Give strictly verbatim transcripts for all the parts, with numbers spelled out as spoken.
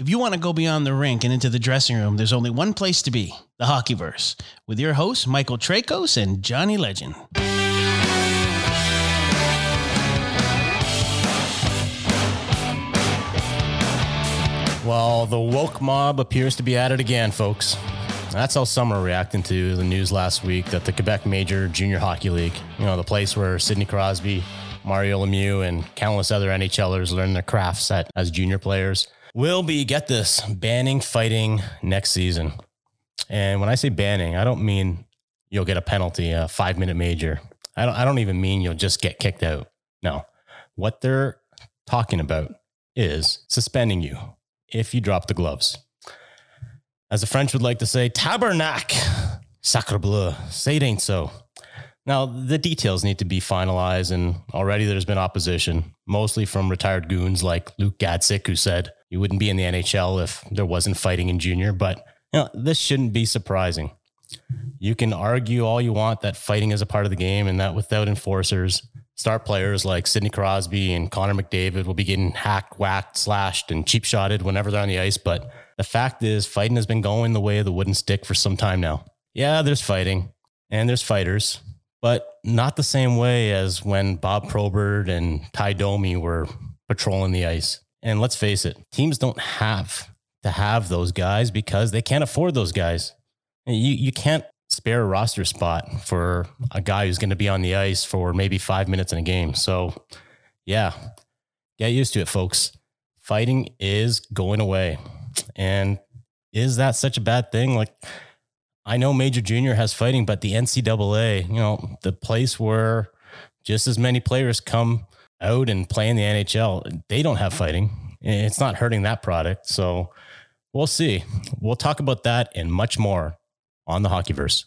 If you want to go beyond the rink and into the dressing room, there's only one place to be, the Hockeyverse, with your hosts, Michael Trakos and Johnny Legend. Well, the woke mob appears to be at it again, folks. That's how some are reacting to the news last week that the Quebec Major Junior Hockey League, you know, the place where Sidney Crosby, Mario Lemieux, and countless other N H Lers learn their crafts at as junior players, will be, get this, banning fighting next season. And when I say banning, I don't mean you'll get a penalty, a five-minute major. I don't, I don't even mean you'll just get kicked out. No. What they're talking about is suspending you if you drop the gloves. As the French would like to say, tabarnak, sacre bleu, say it ain't so. Now, the details need to be finalized, and already there's been opposition, mostly from retired goons like Luke Gadsik, who said, you wouldn't be in the N H L if there wasn't fighting in junior, but you know, this shouldn't be surprising. You can argue all you want that fighting is a part of the game and that without enforcers, star players like Sidney Crosby and Connor McDavid will be getting hacked, whacked, slashed, and cheap-shotted whenever they're on the ice, but the fact is fighting has been going the way of the wooden stick for some time now. Yeah, there's fighting and there's fighters, but not the same way as when Bob Probert and Ty Domi were patrolling the ice. And let's face it, teams don't have to have those guys because they can't afford those guys. You you can't spare a roster spot for a guy who's going to be on the ice for maybe five minutes in a game. So yeah, get used to it, folks. Fighting is going away. And is that such a bad thing? Like, I know Major Junior has fighting, but the N C double A, you know, the place where just as many players come out and play in the N H L, they don't have fighting. It's not hurting that product. So we'll see. We'll talk about that and much more on the Hockeyverse.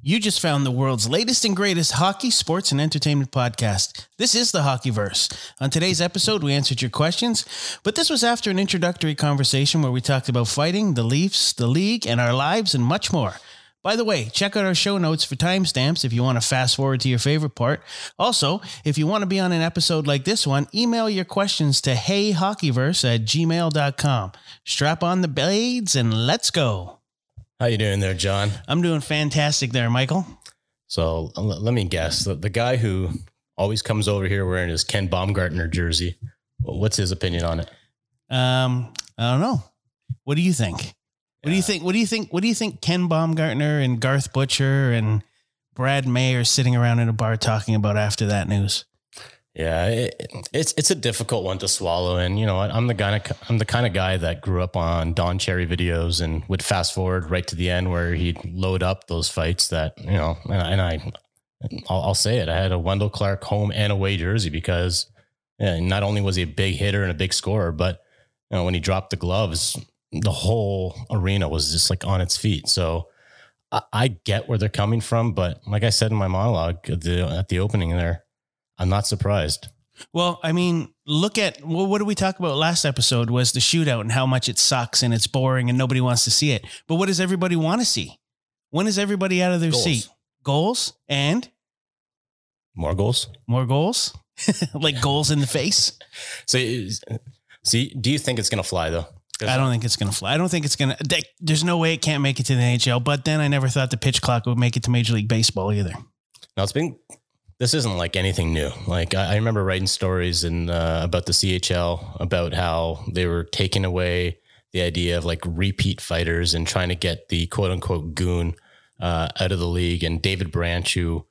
You just found the world's latest and greatest hockey, sports, and entertainment podcast. This is the Hockeyverse. On today's episode, we answered your questions, but this was after an introductory conversation where we talked about fighting, the Leafs, the league, and our lives, and much more. By the way, check out our show notes for timestamps if you want to fast forward to your favorite part. Also, if you want to be on an episode like this one, email your questions to hey hockeyverse at gmail dot com. Strap on the blades and let's go. How you doing there, John? I'm doing fantastic there, Michael. So let me guess. The, the guy who always comes over here wearing his Ken Baumgartner jersey, what's his opinion on it? Um, I don't know. What do you think? What yeah. do you think? What do you think? What do you think Ken Baumgartner and Garth Butcher and Brad May are sitting around in a bar talking about after that news? Yeah, it, it's it's a difficult one to swallow, and you know, I'm the kind of I'm the kind of guy that grew up on Don Cherry videos and would fast forward right to the end where he'd load up those fights that you know, and, and I, I'll, I'll say it, I had a Wendell Clark home and away jersey because yeah, not only was he a big hitter and a big scorer, but you know, when he dropped the gloves, the whole arena was just like on its feet. So I, I get where they're coming from, but like I said in my monologue at the, at the opening there, I'm not surprised. Well, I mean, look at, well, what did we talk about last episode was the shootout and how much it sucks and it's boring and nobody wants to see it. But what does everybody want to see? When is everybody out of their goals. seat? Goals and? More goals. More goals? Like goals in the face? So, see, do you think it's going to fly, though? I don't think it's going to fly. I don't think it's going to. There's no way it can't make it to the N H L. But then I never thought the pitch clock would make it to Major League Baseball either. Now, it's been... This isn't like anything new. Like I, I remember writing stories in uh, about the C H L about how they were taking away the idea of like repeat fighters and trying to get the quote unquote goon uh, out of the league. And David Branch, who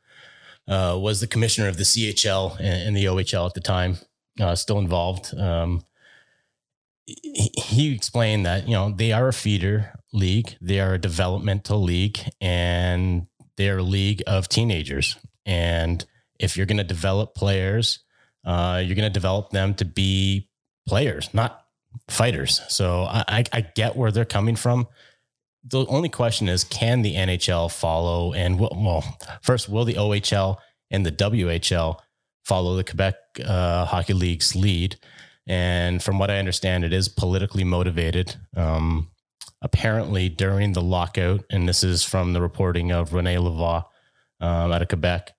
uh, was the commissioner of the C H L and, and the O H L at the time, uh, still involved. Um, he, he explained that, you know, they are a feeder league. They are a developmental league and they're a league of teenagers. And if you're going to develop players, uh, you're going to develop them to be players, not fighters. So I, I get where they're coming from. The only question is, can the N H L follow? And will, well, first, will the O H L and the W H L follow the Quebec uh, Hockey League's lead? And from what I understand, it is politically motivated. Um, apparently, during the lockout, and this is from the reporting of René Lavoie, Um, out of Quebec,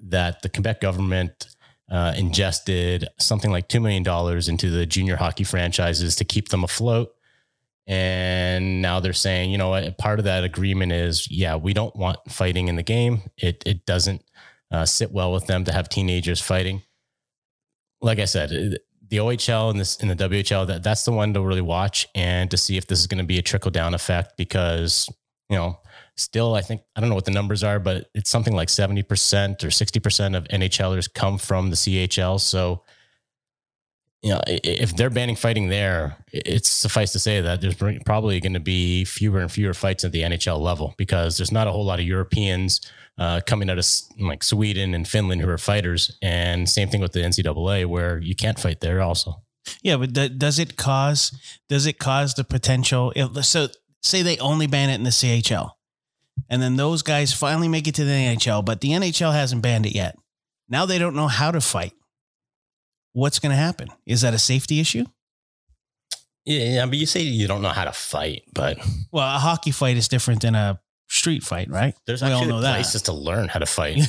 that the Quebec government uh, ingested something like two million dollars into the junior hockey franchises to keep them afloat. And now they're saying, you know what, part of that agreement is, yeah, we don't want fighting in the game. It it doesn't uh, sit well with them to have teenagers fighting. Like I said, the O H L and this in the W H L, that that's the one to really watch and to see if this is going to be a trickle down effect, because, you know, still, I think, I don't know what the numbers are, but it's something like seventy percent or sixty percent of N H Lers come from the C H L. So, you know, if they're banning fighting there, it's suffice to say that there's probably going to be fewer and fewer fights at the N H L level, because there's not a whole lot of Europeans uh, coming out of like Sweden and Finland who are fighters. And same thing with the N C double A, where you can't fight there also. Yeah. But th- does it cause, does it cause the potential? If, so say they only ban it in the C H L and then those guys finally make it to the N H L, but the N H L hasn't banned it yet. Now they don't know how to fight. What's going to happen? Is that a safety issue? Yeah, yeah, but you say you don't know how to fight, but well, a hockey fight is different than a street fight, right? There's we actually all know places that. to learn how to fight.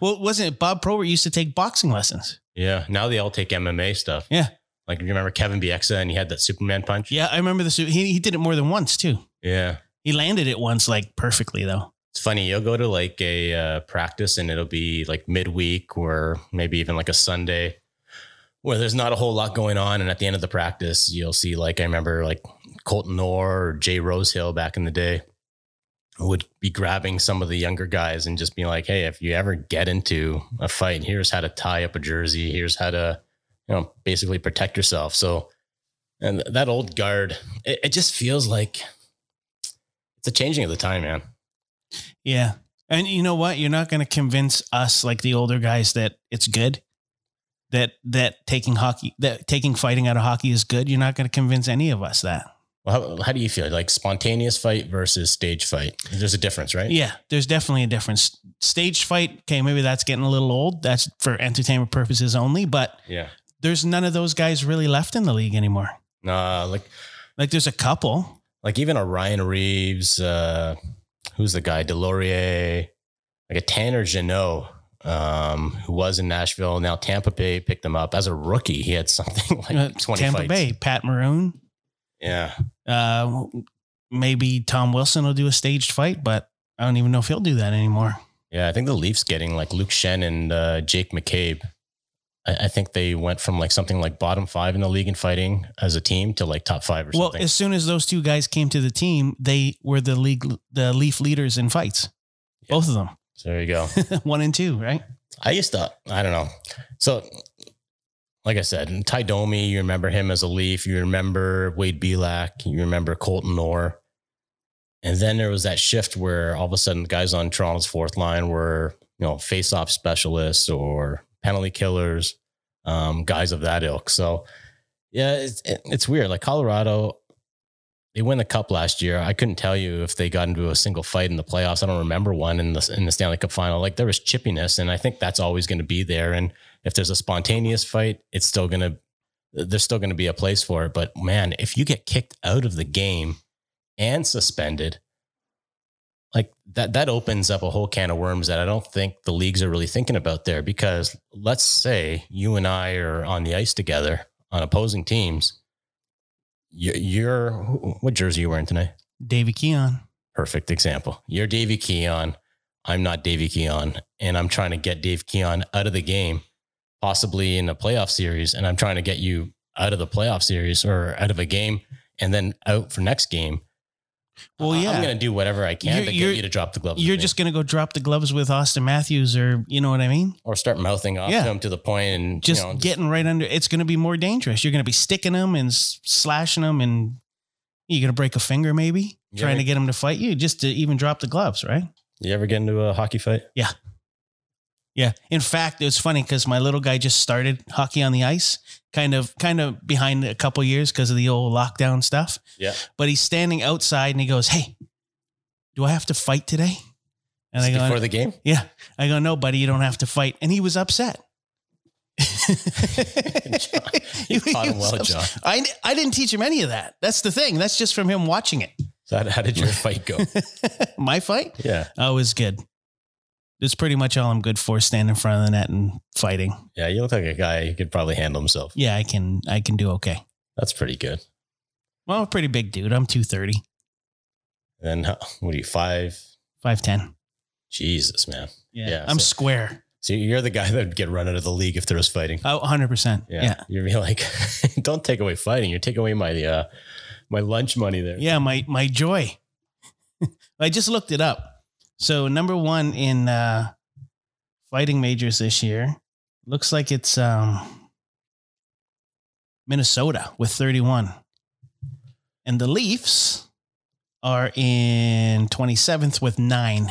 Well, wasn't it Bob Probert used to take boxing lessons? Yeah, now they all take M M A stuff. Yeah, like you remember Kevin Bieksa and he had that Superman punch. Yeah, I remember the suit. He he did it more than once too. Yeah, he landed it once like perfectly though. It's funny. You'll go to like a uh, practice and it'll be like midweek or maybe even like a Sunday, where there's not a whole lot going on. And at the end of the practice, you'll see, like, I remember like Colton Orr or Jay Rosehill back in the day would be grabbing some of the younger guys and just being like, hey, if you ever get into a fight, here's how to tie up a jersey. Here's how to, you know, basically protect yourself. So, and that old guard, it, it just feels like it's a changing of the time, man. Yeah. And you know what? You're not going to convince us like the older guys that it's good. That that taking hockey, that taking fighting out of hockey is good. You're not going to convince any of us that. Well, how, how do you feel? Like spontaneous fight versus stage fight? There's a difference, right? Yeah, there's definitely a difference. Stage fight, okay, maybe that's getting a little old. That's for entertainment purposes only. But yeah, there's none of those guys really left in the league anymore. Nah, uh, like like there's a couple. Like even a Ryan Reeves, uh, who's the guy? Delorier, like a Tanner Jeannot. Um, who was in Nashville. Now Tampa Bay picked him up as a rookie. He had something like uh, twenty Tampa fights. Bay, Pat Maroon. Yeah. Uh, maybe Tom Wilson will do a staged fight, but I don't even know if he'll do that anymore. Yeah. I think the Leafs getting like Luke Shen and uh, Jake McCabe. I, I think they went from like something like bottom five in the league in fighting as a team to like top five or well, something. Well, as soon as those two guys came to the team, they were the league, the Leaf leaders in fights, yeah. Both of them. So there you go. One and two, right? I used to, I don't know. So like I said, Ty Domi, you remember him as a Leaf. You remember Wade Belak. You remember Colton Orr. And then there was that shift where all of a sudden the guys on Toronto's fourth line were, you know, face-off specialists or penalty killers, um, guys of that ilk. So yeah, it's, it's weird. Like Colorado, they win the cup last year. I couldn't tell you if they got into a single fight in the playoffs. I don't remember one in the in the Stanley Cup final. Like there was chippiness, and I think that's always going to be there. And if there's a spontaneous fight, it's still going to there's still going to be a place for it. But man, if you get kicked out of the game and suspended, like that that opens up a whole can of worms that I don't think the leagues are really thinking about there. Because let's say you and I are on the ice together on opposing teams. You're, what jersey are you wearing today? Davy Keon. Perfect example. You're Davy Keon. I'm not Davy Keon. And I'm trying to get Dave Keon out of the game, possibly in a playoff series. And I'm trying to get you out of the playoff series or out of a game and then out for next game. Well, yeah. I'm going to do whatever I can you're, to get you to drop the gloves. You're just going to go drop the gloves with Austin Matthews or, you know what I mean? Or start mouthing off yeah. to him to the point and just, you know, just getting right under. It's going to be more dangerous. You're going to be sticking them and slashing them and you're going to break a finger maybe you trying ever, to get them to fight you just to even drop the gloves, right? You ever get into a hockey fight? Yeah. Yeah. In fact, it's funny because my little guy just started hockey on the ice, kind of, kind of behind a couple years because of the old lockdown stuff. Yeah. But he's standing outside and he goes, "Hey, do I have to fight today?" And I go, "Before the game?" Yeah. I go, "No, buddy, you don't have to fight." And he was upset. John, you taught him well, John. I, I didn't teach him any of that. That's the thing. That's just from him watching it. So how, how did your fight go? My fight? Yeah. Oh, it was good. That's pretty much all I'm good for, standing in front of the net and fighting. Yeah, you look like a guy who could probably handle himself. Yeah, I can I can do okay. That's pretty good. Well, I'm a pretty big dude. I'm two thirty. And then, what are you, five? five ten. Jesus, man. Yeah, yeah I'm so, square. So you're the guy that would get run out of the league if there was fighting. Oh, one hundred percent. Yeah. yeah. You'd be like, don't take away fighting. You're taking away my uh, my lunch money there. Yeah, my, my joy. I just looked it up. So number one in uh, fighting majors this year, looks like it's um, Minnesota with thirty-one. And the Leafs are in twenty-seventh with nine.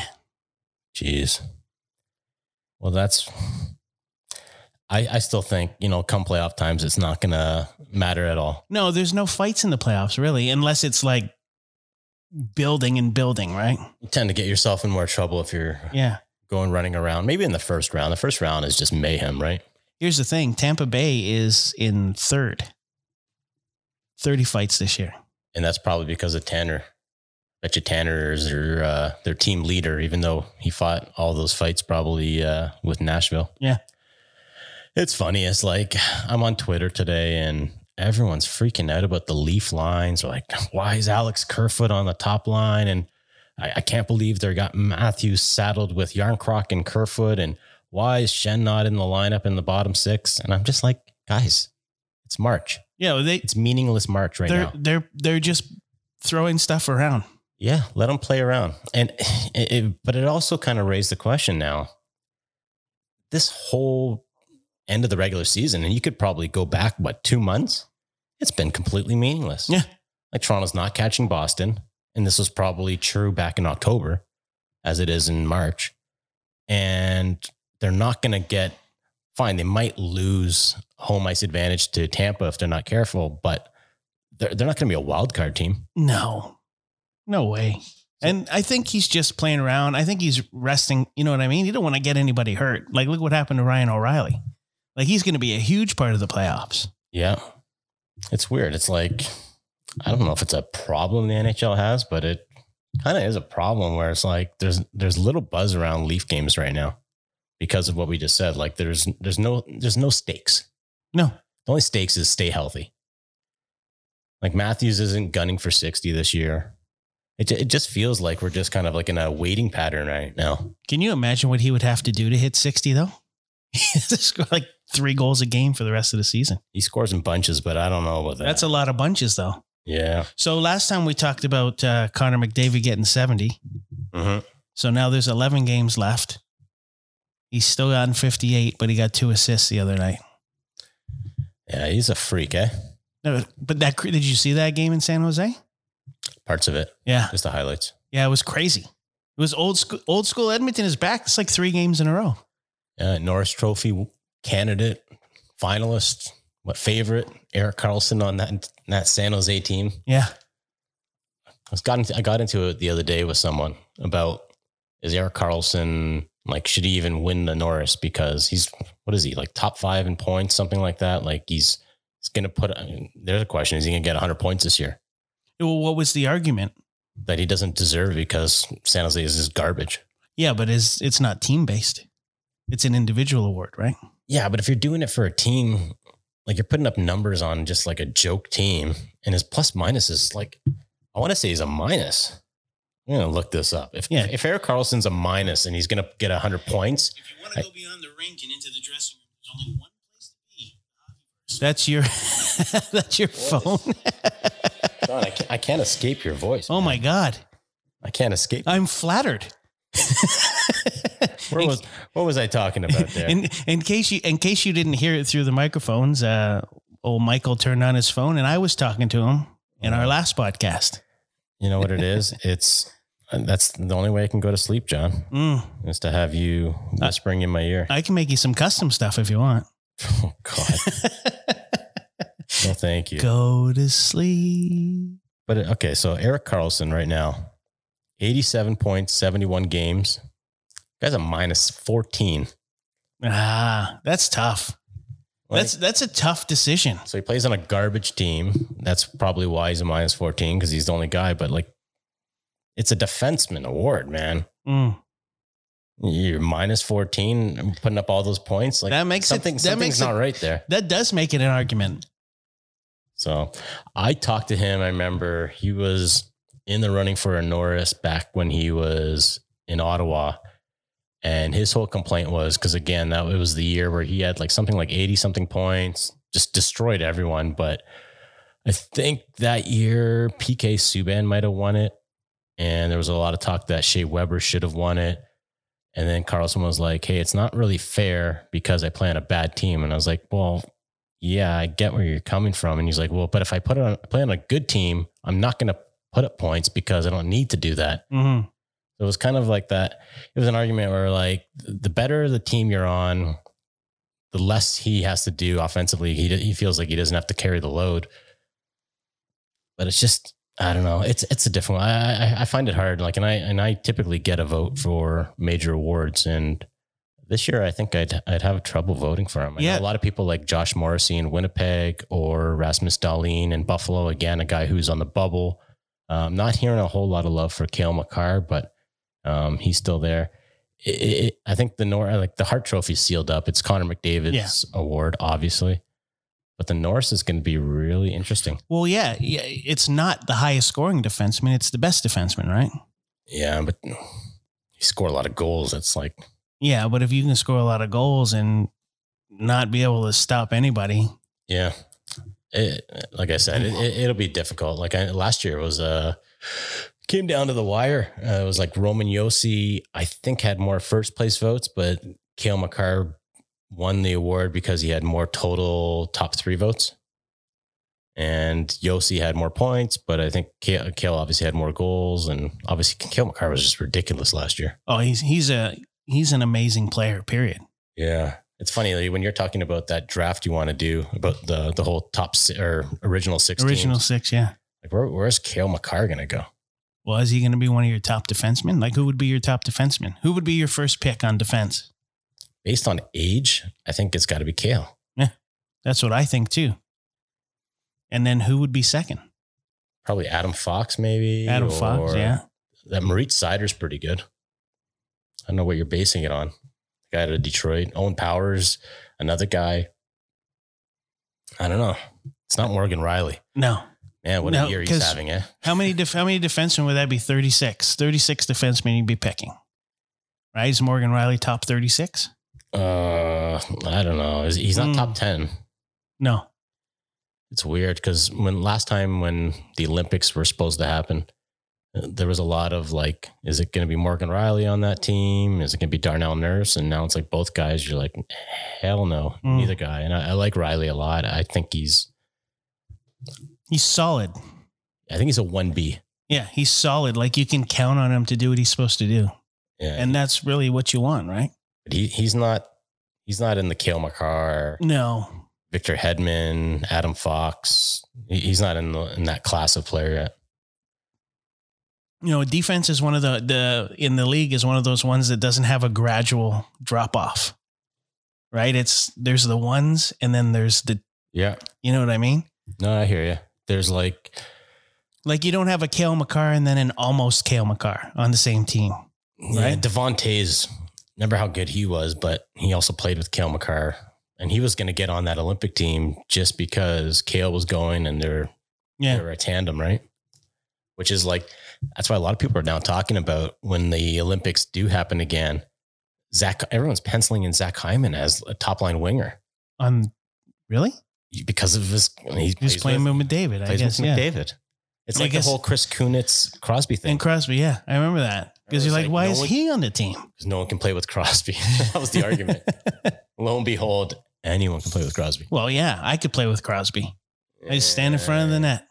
Jeez. Well, that's, I, I still think, you know, come playoff times, it's not going to matter at all. No, there's no fights in the playoffs, really, unless it's like building and building, right? You tend to get yourself in more trouble if you're yeah. going running around. Maybe in the first round. The first round is just mayhem, right? Here's the thing. Tampa Bay is in third. thirty fights this year. And that's probably because of Tanner. I bet you Tanner is their, uh, their team leader, even though he fought all those fights probably uh, with Nashville. Yeah. It's funny. It's like I'm on Twitter today and everyone's freaking out about the Leaf lines. We're like, why is Alex Kerfoot on the top line? And I, I can't believe they got Matthews saddled with Yarncroc and Kerfoot. And why is Schenn not in the lineup in the bottom six? And I'm just like, guys, it's March. Yeah, they, it's meaningless March right they're, now. They're they're just throwing stuff around. Yeah, let them play around. And it, it, but it also kind of raised the question now. This whole end of the regular season, and you could probably go back, what, two months? It's been completely meaningless. Yeah. Like Toronto's not catching Boston, and this was probably true back in October, as it is in March. And they're not going to get, fine, they might lose home ice advantage to Tampa if they're not careful, but they're, they're not going to be a wild card team. No, no way. And I think he's just playing around. I think he's resting. You know what I mean? You don't want to get anybody hurt. Like, look what happened to Ryan O'Reilly. Like, he's going to be a huge part of the playoffs. Yeah. It's weird. It's like, I don't know if it's a problem the N H L has, but it kind of is a problem where it's like there's there's little buzz around Leaf games right now because of what we just said. Like, there's there's no there's no stakes. No. The only stakes is stay healthy. Like, Matthews isn't gunning for sixty this year. It it just feels like we're just kind of like in a waiting pattern right now. Can you imagine what he would have to do to hit sixty, though? He's score like three goals a game for the rest of the season. He scores in bunches, but I don't know about that. That's a lot of bunches, though. Yeah. So last time we talked about uh, Connor McDavid getting seventy. Mm-hmm. So now there's eleven games left. He's still on fifty-eight, but he got two assists the other night. Yeah, he's a freak, eh? No, but that did you see that game in San Jose? Parts of it. Yeah. Just the highlights. Yeah, it was crazy. It was old school. Old school Edmonton is back. It's like three games in a row. Uh, Norris Trophy candidate, finalist, what favorite, Erik Karlsson on that that San Jose team. Yeah, I was got into, I got into it the other day with someone about is Erik Karlsson like should he even win the Norris because he's what is he like top five in points something like that like he's he's gonna put I mean, there's a question is he gonna get one hundred points this year? Well, what was the argument that he doesn't deserve because San Jose is just garbage? Yeah, but is it's not team based. It's an individual award, right? Yeah, but if you're doing it for a team, like you're putting up numbers on just like a joke team, and his plus minus is like, I want to say he's a minus. I'm going to look this up. If yeah. if Erik Karlsson's a minus and he's going to get one hundred points. If you want to go I, beyond the rink and into the dressing room, there's only one place to be. That's your, that's your phone. John, I can't, I can't escape your voice. Oh, man. My God. I can't escape. I'm flattered. Where was, what was I talking about there? In, in case you, in case you didn't hear it through the microphones, uh, old Michael turned on his phone and I was talking to him in our last podcast. You know what it is? It's that's the only way I can go to sleep, John, mm. is to have you whispering uh, in my ear. I can make you some custom stuff if you want. Oh God! No, thank you. Go to sleep. But it, okay, so Erik Karlsson right now, eighty-seven points, seventy-one games. That's a minus fourteen. Ah, that's tough. Like, that's that's a tough decision. So he plays on a garbage team. That's probably why he's a minus fourteen because he's the only guy. But like, it's a defenseman award, man. Mm. You're minus fourteen, putting up all those points. Like that makes something, it, that something's makes not it, right there. That does make it an argument. So I talked to him. I remember he was in the running for a Norris back when he was in Ottawa. And his whole complaint was, because again, that it was the year where he had like something like eighty something points, just destroyed everyone. But I think that year P K Subban might've won it. And there was a lot of talk that Shea Weber should have won it. And then Carlson was like, hey, it's not really fair because I play on a bad team. And I was like, well, yeah, I get where you're coming from. And he's like, well, but if I put it on, play on a good team, I'm not going to put up points because I don't need to do that. Mm-hmm. It was kind of like that. It was an argument where like the better the team you're on, the less he has to do offensively. He he feels like he doesn't have to carry the load. But it's just, I don't know. It's it's a different one. I, I I find it hard. Like, and I and I typically get a vote for major awards, and this year I think I'd I'd have trouble voting for him. I yeah. know a lot of people like Josh Morrissey in Winnipeg or Rasmus Dahlin in Buffalo. Again, a guy who's on the bubble. Um, not hearing a whole lot of love for Cale Makar, but um, he's still there. It, it, I think the Nor like the Hart Trophy sealed up. It's Connor McDavid's yeah. award, obviously. But the Norris is going to be really interesting. Well, yeah, yeah, it's not the highest scoring defenseman. It's the best defenseman, right? Yeah, but you score a lot of goals. It's like... Yeah, but if you can score a lot of goals and not be able to stop anybody... Yeah. It, like I said, it, it, it'll be difficult. Like I, last year was... Uh, came down to the wire. Uh, it was like Roman Josi, I think, had more first place votes, but Cale Makar won the award because he had more total top three votes, and Josi had more points, but I think Cale, Cale obviously had more goals, and obviously Cale Makar was just ridiculous last year. Oh, he's, he's a, he's an amazing player, period. Yeah. It's funny like, when you're talking about that draft you want to do about the, the whole top si- or original six, original teams, six. Yeah. Like where, where's Cale Makar going to go? Well, is he going to be one of your top defensemen? Like who would be your top defenseman? Who would be your first pick on defense? Based on age, I think it's got to be Cale. Yeah, that's what I think too. And then who would be second? Probably Adam Fox, maybe. Adam Fox, yeah. That Moritz Sider's pretty good. I don't know what you're basing it on. The guy out of Detroit. Owen Powers, another guy. I don't know. It's not Morgan Riley. No. Man, what no, a year he's having, eh? How many, def- how many defensemen would that be? thirty-six. thirty-six defensemen you'd be picking. Right? Is Morgan Riley top thirty-six? Uh, I don't know. He's not mm. top ten. No. It's weird because when last time when the Olympics were supposed to happen, there was a lot of like, is it going to be Morgan Riley on that team? Is it going to be Darnell Nurse? And now it's like both guys. You're like, hell no, mm. neither guy. And I, I like Riley a lot. I think he's he's solid. I think he's a one B. Yeah, he's solid. Like you can count on him to do what he's supposed to do. Yeah, and he, that's really what you want, right? But he he's not he's not in the Cale Makar. No. Victor Hedman, Adam Fox. He, he's not in the, in that class of player yet. You know, defense is one of the the in the league is one of those ones that doesn't have a gradual drop off. Right? It's there's the ones and then there's the yeah. You know what I mean? No, I hear you. There's like like you don't have a Cale Makar and then an almost Cale Makar on the same team. Yeah, right. Devontae's, remember how good he was, but he also played with Cale Makar, and he was going to get on that Olympic team just because Cale was going and they're, yeah. they're a tandem, right? Which is like, that's why a lot of people are now talking about when the Olympics do happen again, Zach, everyone's penciling in Zach Hyman as a top line winger. Um, really? Because of his, he he's playing with McDavid, I guess. With yeah. McDavid. It's I like guess, the whole Chris Kunitz Crosby thing. And Crosby, yeah, I remember that. Because you're like, like why no is one, he on the team? Because no one can play with Crosby. That was the argument. Lo and behold, anyone can play with Crosby. Well, yeah, I could play with Crosby. Yeah. I just stand in front of the net.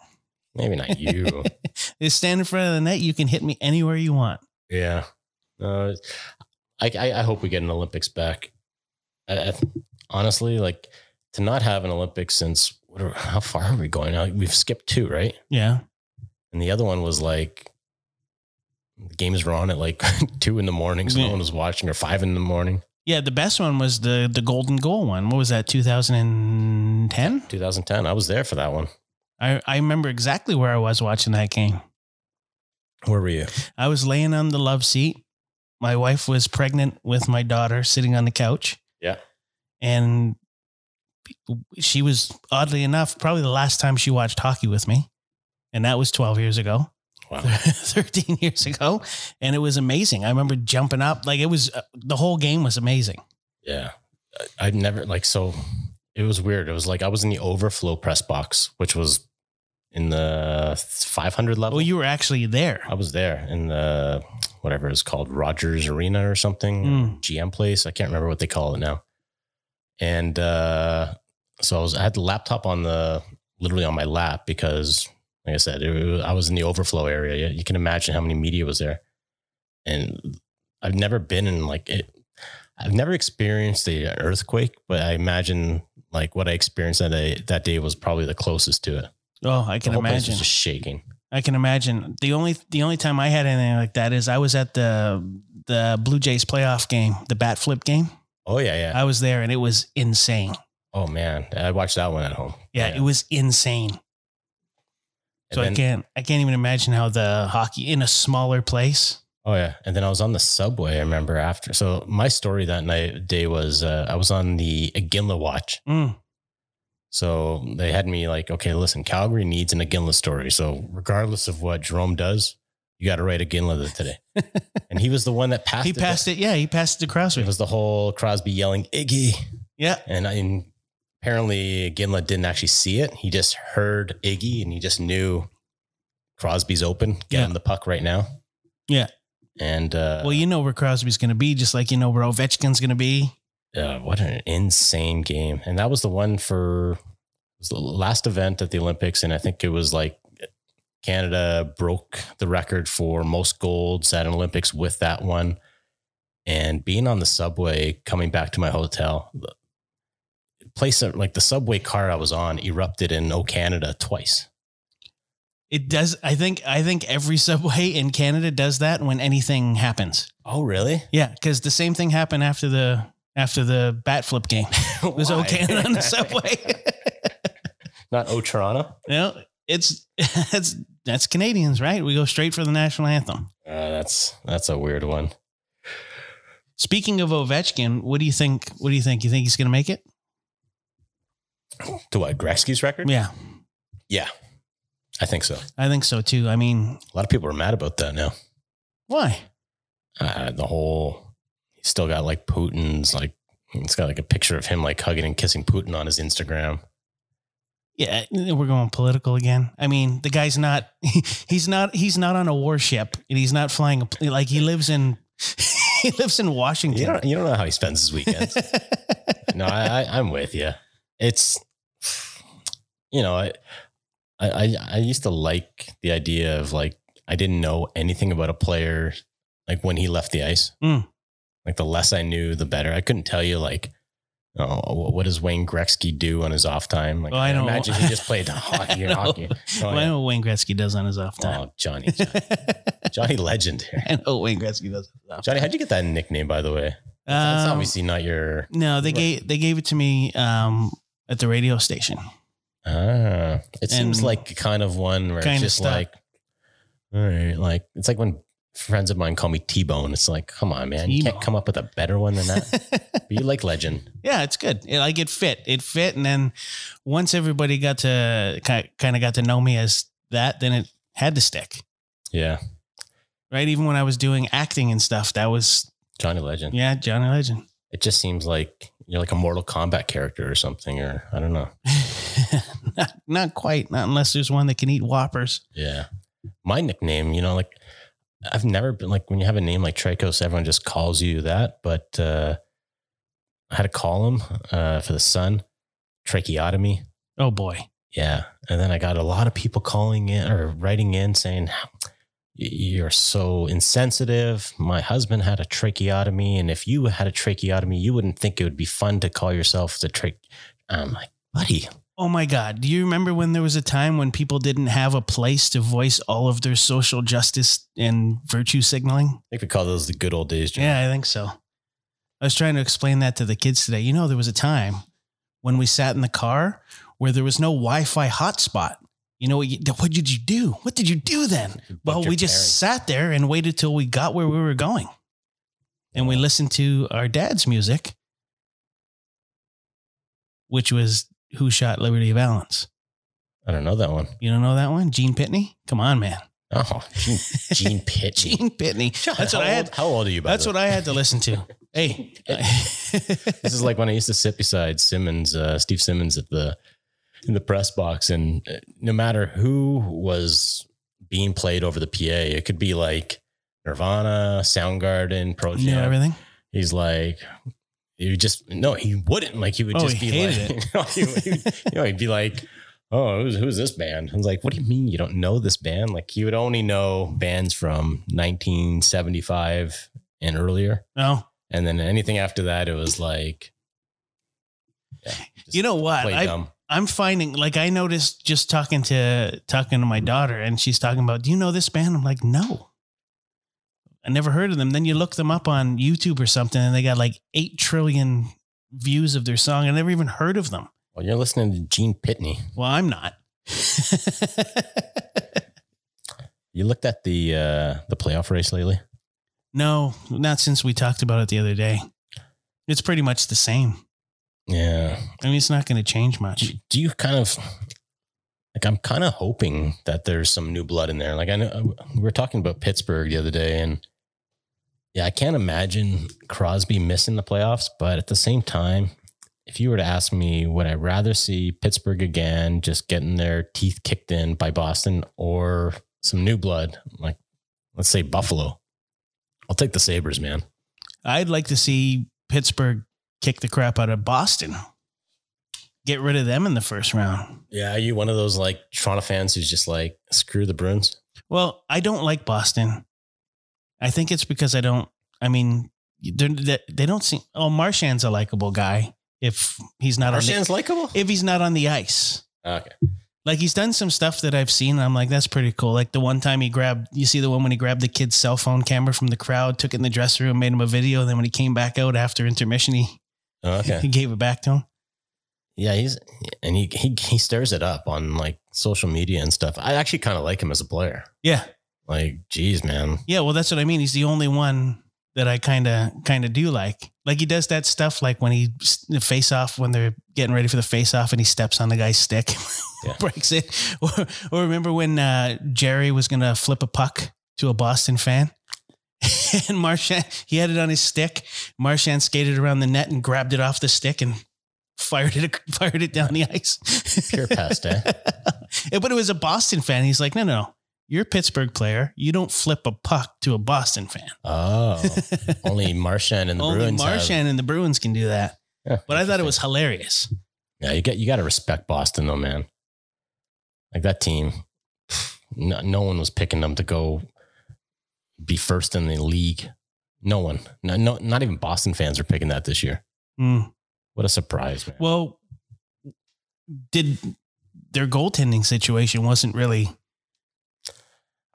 Maybe not you. Just stand in front of the net. You can hit me anywhere you want. Yeah. Uh, I, I I hope we get an Olympics back. I, I, honestly, like to not have an Olympics since what are, how far are we going now? We've skipped two, right? Yeah. And the other one was like, the games were on at like two in the morning. So yeah. no one was watching, or five in the morning. Yeah. The best one was the, the golden goal one. What was that? two thousand ten two thousand ten I was there for that one. I, I remember exactly where I was watching that game. Where were you? I was laying on the love seat my wife was pregnant with my daughter sitting on the couch. Yeah. And she was, oddly enough, probably the last time she watched hockey with me. And that was twelve years ago. Wow. thirteen years ago. And it was amazing. I remember jumping up. Like it was, uh, the whole game was amazing. Yeah. I, I'd never like, so it was weird. It was like, I was in the overflow press box, which was in the five hundred level. Well, you were actually there. I was there in the, whatever it's called, Rogers Arena or something, mm. G M place. I can't remember what they call it now. And, uh, so I was, I had the laptop on the, literally on my lap because like I said, it was, I was in the overflow area. You can imagine how many media was there. And I've never been in like it. I've never experienced the earthquake, but I imagine like what I experienced that day, that day was probably the closest to it. Oh, I can imagine. The whole place was just shaking. I can imagine. The only, the only time I had anything like that is I was at the, the Blue Jays playoff game, the bat flip game. Oh yeah. Yeah. I was there and it was insane. Oh man. I watched that one at home. Yeah. yeah. It was insane. And so then, I can't, I can't even imagine how the hockey in a smaller place. Oh yeah. And then I was on the subway. I remember after. So my story that night day was, uh, I was on the Iginla watch. Mm. So they had me like, okay, listen, Calgary needs an Iginla story. So regardless of what Jerome does, you got to write Iginla today. And he was the one that passed. He it passed down. it. Yeah. He passed it to Crosby. It was the whole Crosby yelling Iggy. Yeah. And I, and apparently Iginla didn't actually see it. He just heard Iggy and he just knew Crosby's open. Get yeah. him the puck right now. Yeah. And, uh, well, you know where Crosby's going to be, just like, you know, where Ovechkin's going to be. Uh, what an insane game. And that was the one for it was the last event at the Olympics. And I think it was like Canada broke the record for most golds at an Olympics with that one. And being on the subway, coming back to my hotel, the place like the subway car I was on erupted in O Canada twice. It does. I think, I think every subway in Canada does that when anything happens. Oh, really? Yeah. Cause the same thing happened after the, after the bat flip game. It was O Canada on the subway. Not O Toronto. No, it's, it's, that's Canadians, right? We go straight for the national anthem. Uh, that's, that's a weird one. Speaking of Ovechkin, what do you think? What do you think? You think he's going to make it? To what? Gretzky's record? Yeah. Yeah. I think so. I think so too. I mean, a lot of people are mad about that now. Why? Uh, the whole, he's still got like Putin's like, it's got like a picture of him like hugging and kissing Putin on his Instagram. Yeah. We're going political again. I mean, the guy's not, he, he's not, he's not on a warship and he's not flying a, like he lives in, he lives in Washington. You don't, you don't know how he spends his weekends. No, I, I, I'm with you. It's, you know, I, I, I used to like the idea of like, I didn't know anything about a player. Like when he left the ice, mm. like the less I knew, the better. I couldn't tell you like, oh, what does Wayne Gretzky do on his off time? Like, well, I, I imagine he just played hockey and hockey. Oh, well, yeah. I know what Wayne Gretzky does on his off time. Oh, Johnny, Johnny, Johnny legend here. I know what Wayne Gretzky does. Johnny, time. How'd you get that nickname, by the way? That's um, obviously not your, no, they gave, they gave it to me, um, at the radio station. Ah, it seems like kind of one where it's just like, all right, like it's like when friends of mine call me T-Bone. It's like, come on, man, you can't come up with a better one than that. But you like legend. Yeah, it's good. It, like it fit, it fit. And then once everybody got to kind of, kind of got to know me as that, then it had to stick. Yeah. Right. Even when I was doing acting and stuff, that was Johnny Legend. Yeah. Johnny Legend. It just seems like you're like a Mortal Kombat character or something, or I don't know. Not, not quite. Not unless there's one that can eat Whoppers. Yeah. My nickname, you know, like I've never been like when you have a name like Tracos, everyone just calls you that. But uh, I had a column uh, for the Sun, tracheotomy. Oh, boy. Yeah. And then I got a lot of people calling in or writing in saying, you're so insensitive. My husband had a tracheotomy. And if you had a tracheotomy, you wouldn't think it would be fun to call yourself the trache. I'm like, buddy. Oh my God. Do you remember when there was a time when people didn't have a place to voice all of their social justice and virtue signaling? I think we call those the good old days, John. Yeah, I think so. I was trying to explain that to the kids today. You know, there was a time when we sat in the car where there was no Wi-Fi hotspot. You know, what, you, what did you do? What did you do then? Well, we just parents. sat there and waited till we got where we were going. and we listened to our dad's music, which was Who Shot Liberty Valance. I don't know that one. You don't know that one? Gene Pitney? Come on, man. Oh, Gene, Gene Pitney. Gene Pitney. That's what I had. How old are you, by the way? That's what I had to listen to. Hey. This is like when I used to sit beside Simmons, uh, Steve Simmons at the in the press box, and no matter who was being played over the P A, it could be like Nirvana, Soundgarden, Pearl Jam. You know everything. He's like, he just, no, he wouldn't. Like, he would oh, just he be like, no, he, he, you know, he'd be like, oh, who's, who's this band? I was like, what do you mean you don't know this band? Like, he would only know bands from nineteen seventy-five and earlier. Oh. And then anything after that, it was like, yeah, you know what? I, I'm finding, like, I noticed just talking to, talking to my daughter, and she's talking about, do you know this band? I'm like, no, I never heard of them. Then you look them up on YouTube or something, and they got like eight trillion views of their song. I never even heard of them. Well, you're listening to Gene Pitney. Well, I'm not. You looked at the uh, the playoff race lately? No, not since we talked about it the other day. It's pretty much the same. Yeah. I mean, it's not going to change much. Do you kind of, like, I'm kind of hoping that there's some new blood in there. Like, I know we were talking about Pittsburgh the other day, and yeah, I can't imagine Crosby missing the playoffs, but at the same time, if you were to ask me, would I rather see Pittsburgh again, just getting their teeth kicked in by Boston, or some new blood? Like, let's say Buffalo. I'll take the Sabres, man. I'd like to see Pittsburgh kick the crap out of Boston. Get rid of them in the first round. Yeah. Are you one of those like Toronto fans who's just like, screw the Bruins? Well, I don't like Boston. I think it's because I don't, I mean, they don't seem, oh, Marchand's a likable guy. If he's not on the, likable? If he's not on the ice. Okay. Like, he's done some stuff that I've seen, and I'm like, that's pretty cool. Like the one time he grabbed, you see the one when he grabbed the kid's cell phone camera from the crowd, took it in the dressing room, made him a video. And then when he came back out after intermission, he, oh, okay. he gave it back to him. Yeah. He's, and he, he, he stirs it up on like social media and stuff. I actually kind of like him as a player. Yeah. Like, geez, man. Yeah. Well, that's what I mean. He's the only one that I kind of, kind of do like, like he does that stuff. Like when he face off, when they're getting ready for the face off, and he steps on the guy's stick, yeah. breaks it. Or, or remember when uh, Jerry was going to flip a puck to a Boston fan, and Marchand, he had it on his stick. Marchand skated around the net and grabbed it off the stick and fired it, fired it down the ice. Pure pasta. But it was a Boston fan. He's like, no, no, no. You're a Pittsburgh player. You don't flip a puck to a Boston fan. Oh, only Marchand and the only Bruins. Only Marchand have... and the Bruins can do that. Yeah, but I thought it was hilarious. Yeah, you got you got to respect Boston though, man. Like that team, no, no one was picking them to go be first in the league. No one, no, no not even Boston fans are picking that this year. Mm. What a surprise, man. Well, did their goaltending situation wasn't really.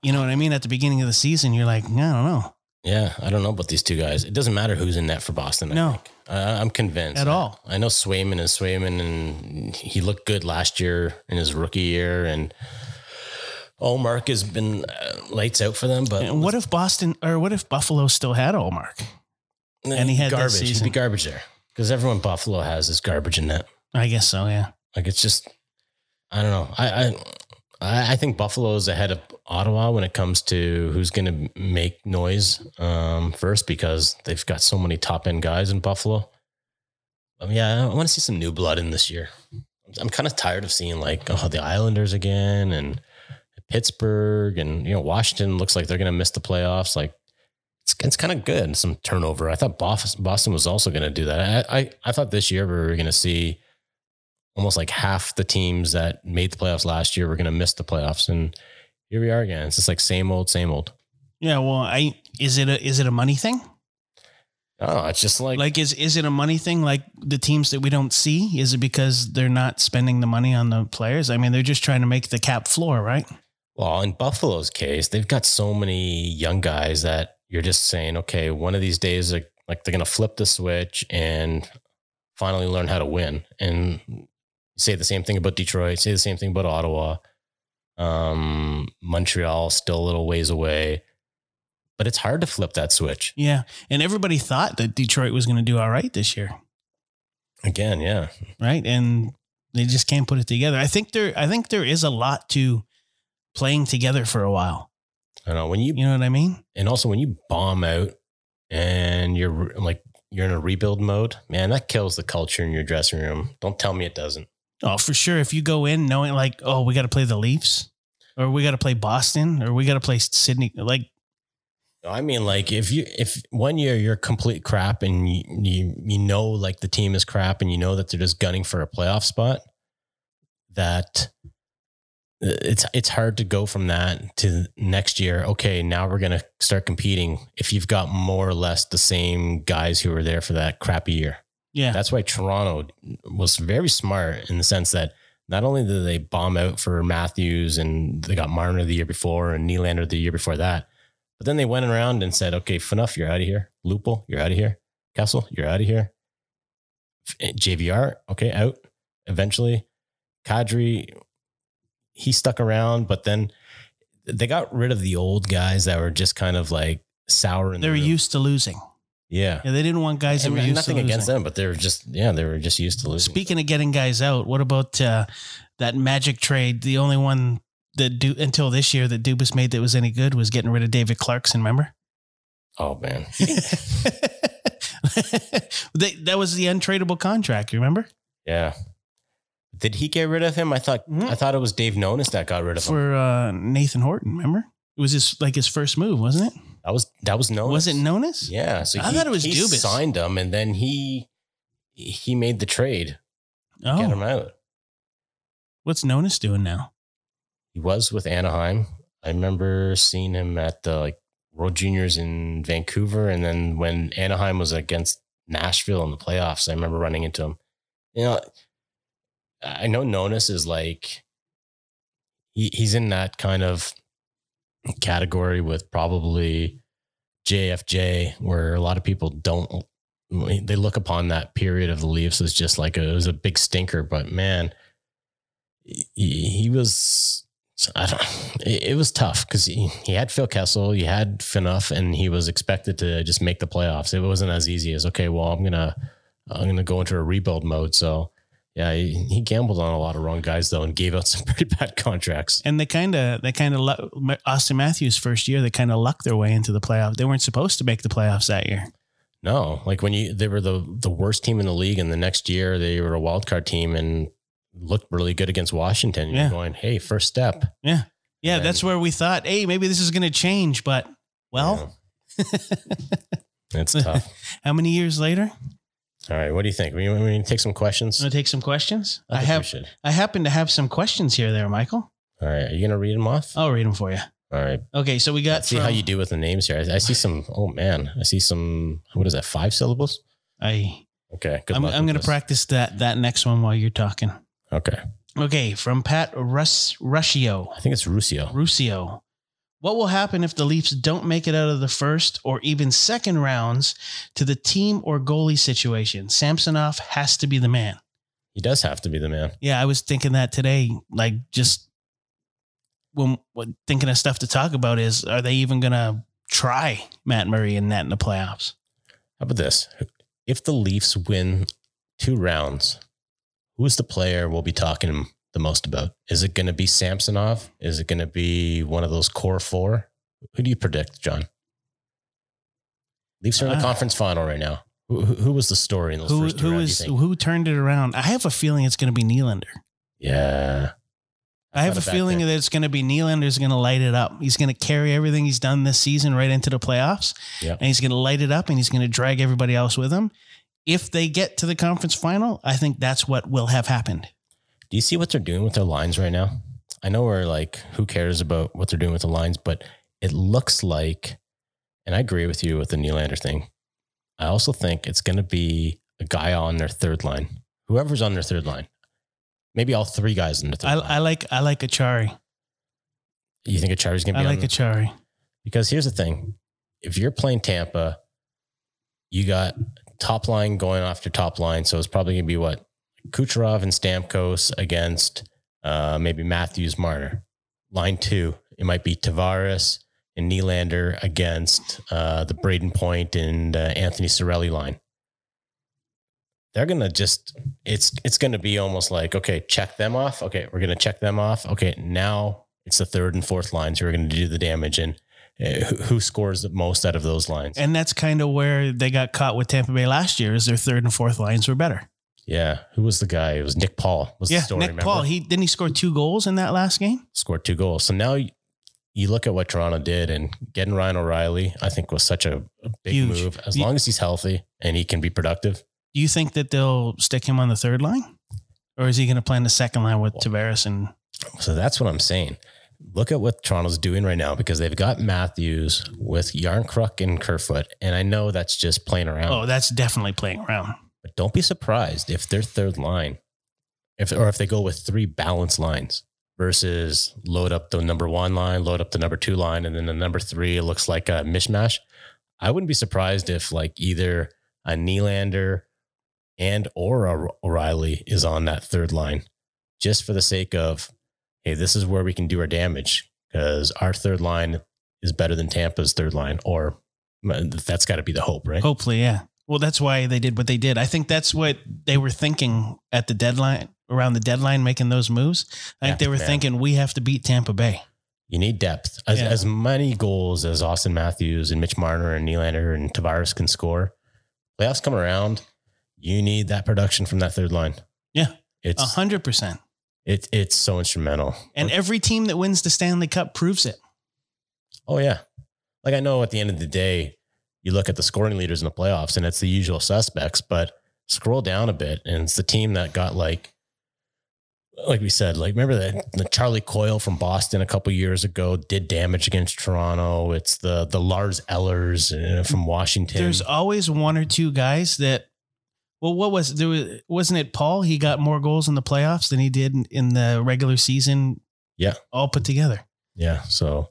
You know what I mean? At the beginning of the season, you're like, I don't know. Yeah, I don't know about these two guys. It doesn't matter who's in net for Boston. I no. Think. Uh, I'm convinced. At all. I know Swayman is Swayman, and he looked good last year in his rookie year, and Ullmark has been uh, lights out for them. But and what if Boston, or what if Buffalo still had Ullmark? And he had garbage. This season. He'd be garbage there, because everyone Buffalo has is garbage in net. I guess so, yeah. Like, it's just, I don't know. I... I I think Buffalo is ahead of Ottawa when it comes to who's going to make noise um, first, because they've got so many top end guys in Buffalo. Um, yeah, I want to see some new blood in this year. I'm kind of tired of seeing like, oh, the Islanders again, and Pittsburgh, and, you know, Washington looks like they're going to miss the playoffs. Like, it's, it's kind of good. Some turnover. I thought Boston was also going to do that. I, I, I thought this year we were going to see almost like half the teams that made the playoffs last year were going to miss the playoffs. And here we are again. It's just like same old, same old. Yeah. Well, I, is it a, is it a money thing? Oh, it's just like, like, is, is it a money thing? Like the teams that we don't see, is it because they're not spending the money on the players? I mean, they're just trying to make the cap floor, right? Well, in Buffalo's case, they've got so many young guys that you're just saying, okay, one of these days, like, like they're going to flip the switch and finally learn how to win. And say the same thing about Detroit, say the same thing about Ottawa. Um, Montreal still a little ways away. But it's hard to flip that switch. Yeah. And everybody thought that Detroit was going to do all right this year. Again, yeah. Right. And they just can't put it together. I think there I think there is a lot to playing together for a while. I don't know. When you you know what I mean? And also when you bomb out and you're like you're in a rebuild mode, man, that kills the culture in your dressing room. Don't tell me it doesn't. Oh, for sure. If you go in knowing like, oh, we got to play the Leafs or we got to play Boston or we got to play Sydney, like I mean, like if you, if one year you're complete crap and you, you, you know, like the team is crap and you know that they're just gunning for a playoff spot, that it's, it's hard to go from that to next year. Okay. Now we're going to start competing. If you've got more or less the same guys who were there for that crappy year. Yeah. That's why Toronto was very smart in the sense that not only did they bomb out for Matthews and they got Marner the year before and Nylander the year before that, but then they went around and said, okay, Phaneuf, you're out of here. Lupo, you're out of here. Kessel, you're out of here. J V R, okay, out. Eventually, Kadri, he stuck around, but then they got rid of the old guys that were just kind of like sour. In they the were room. used to losing. Yeah. yeah. They didn't want guys that and were used nothing to Nothing against them, but they were just, yeah, they were just used to losing. Speaking of getting guys out, what about uh, that Magic trade? The only one that do until this year that Dubas made that was any good was getting rid of David Clarkson. Remember? Oh man, they, that was the untradeable contract. You remember? Yeah. Did he get rid of him? I thought mm-hmm. I thought it was Dave Nonis that got rid of For, him. For uh, Nathan Horton, remember? It was his like his first move, wasn't it? That was that was Nonis. Was it Nonis? Yeah. So I he, thought it was he Dubas signed him, and then he he made the trade. Oh. Get him out. What's Nonis doing now? He was with Anaheim. I remember seeing him at the like World Juniors in Vancouver. And then when Anaheim was against Nashville in the playoffs, I remember running into him. You know, I know Nonis is like, he, he's in that kind of category with probably J F J, where a lot of people don't, they look upon that period of the Leafs as just like a, it was a big stinker, but man, he, he was... So I don't, it, it was tough because he, he had Phil Kessel, you had Phaneuf, and he was expected to just make the playoffs. It wasn't as easy as, okay, well, I'm going to, I'm going to go into a rebuild mode. So yeah, he, he gambled on a lot of wrong guys though, and gave out some pretty bad contracts. And they kind of, they kind of, Austin Matthews first year, they kind of lucked their way into the playoffs. They weren't supposed to make the playoffs that year. No, like when you, they were the, the worst team in the league, and the next year they were a wild card team and looked really good against Washington. You're yeah. going, hey, first step. Yeah. Yeah. And that's where we thought, hey, maybe this is going to change, but well, yeah. That's tough. How many years later? All right. What do you think? We going to take some questions? Want to take some questions? I, I have, I happen to have some questions here there, Michael. All right. Are you going to read them off? I'll read them for you. All right. Okay. So we got, Let's see from, how you do with the names here. I, I see some, oh man, I see some, what is that? Five syllables. I, okay. Good I'm, I'm going to practice that, that next one while you're talking. Okay. Okay. From Pat Rus- Ruscio. I think it's Ruscio. Ruscio. What will happen if the Leafs don't make it out of the first or even second rounds to the team or goalie situation? Samsonov has to be the man. He does have to be the man. Yeah. I was thinking that today, like just when, when thinking of stuff to talk about is, are they even going to try Matt Murray and that in the playoffs? How about this? If the Leafs win two rounds, who's the player we'll be talking the most about? Is it going to be Samsonov? Is it going to be one of those core four? Who do you predict, John? Leafs are in the uh, conference final right now. Who, who was the story in those who, first two who rounds? Is, who turned it around? I have a feeling it's going to be Nylander. Yeah. I, I have a feeling there. that it's going to be Nylander's going to light it up. He's going to carry everything he's done this season right into the playoffs. Yep. And he's going to light it up and he's going to drag everybody else with him. If they get to the conference final, I think that's what will have happened. Do you see what they're doing with their lines right now? I know we're like, who cares about what they're doing with the lines, but it looks like, and I agree with you with the Nylander thing. I also think it's going to be a guy on their third line, whoever's on their third line, maybe all three guys in the third I, line. I like, I like Achari. You think Achari's going to be I like on Achari? Because here's the thing. If you're playing Tampa, you got top line going off your top line. So it's probably going to be what? Kucherov and Stamkos against uh, maybe Matthews, Marner. Line two, it might be Tavares. and Nylander against uh, the Braden Point and uh, Anthony Cirelli line. They're going to just, it's it's going to be almost like, okay, check them off. Okay, we're going to check them off. Okay, now it's the third and fourth lines who are going to do the damage, and uh, who, who scores the most out of those lines. And that's kind of where they got caught with Tampa Bay last year, is their third and fourth lines were better. Yeah. Who was the guy? It was Nick Paul. Was yeah, the story, Nick remember? Paul. He didn't he score two goals in that last game? Scored two goals. So now you, you look at what Toronto did, and getting Ryan O'Reilly, I think, was such a, a big Huge. move. As you, long as he's healthy and he can be productive. Do you think that they'll stick him on the third line? Or is he going to play in the second line with well, Tavares? And so that's what I'm saying. Look at what Toronto's doing right now, because they've got Matthews with Yarncrook and Kerfoot. And I know that's just playing around. Oh, that's definitely playing around. But don't be surprised if their third line, if or if they go with three balanced lines versus load up the number one line, load up the number two line, and then the number three looks like a mishmash. I wouldn't be surprised if like either a Nylander and or a O'Reilly is on that third line, just for the sake of, hey, this is where we can do our damage, because our third line is better than Tampa's third line, or that's got to be the hope, right? Hopefully, yeah. Well, that's why they did what they did. I think that's what they were thinking at the deadline, around the deadline, making those moves. I think yeah, they were man. thinking, we have to beat Tampa Bay. You need depth. As, yeah. as many goals as Austin Matthews and Mitch Marner and Nylander and Tavares can score, playoffs come around, you need that production from that third line. Yeah, it's one hundred percent. It, it's so instrumental. And We're, every team that wins the Stanley Cup proves it. Oh, yeah. Like, I know at the end of the day, you look at the scoring leaders in the playoffs and it's the usual suspects, but scroll down a bit and it's the team that got like, like we said, like, remember that the Charlie Coyle from Boston a couple of years ago did damage against Toronto. It's the, the Lars Ehlers from Washington. There's always one or two guys that, well, what was there? Was, wasn't it Paul? He got more goals in the playoffs than he did in the regular season. Yeah. All put together. Yeah. So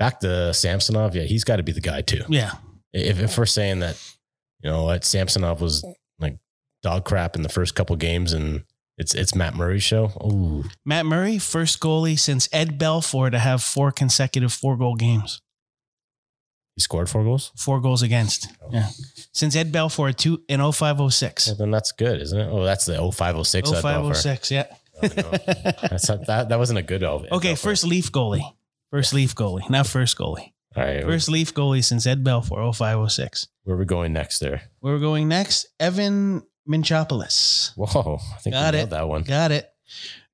back to Samsonov. Yeah. He's got to be the guy too. Yeah. If, if we're saying that, you know, what Samsonov was like dog crap in the first couple of games, and it's it's Matt Murray's show. Ooh. Matt Murray, first goalie since Ed Belfour to have four consecutive four goal games. He scored four goals? Four goals against. Oh. Yeah. Since Ed Belfour two in oh five oh six. Yeah, then that's good, isn't it? Oh, that's the oh five oh six. oh five oh six, yeah. Oh, no. that's not, that, that wasn't a good Ed Okay, Belfour. first Leaf goalie. First Leaf goalie, not first goalie. All right. First Leaf goalie since Ed Belfour, oh five oh six. Where are we going next there? Where we're going next, Evan Minchopoulos. Whoa, I think Got we it. nailed that one. Got it.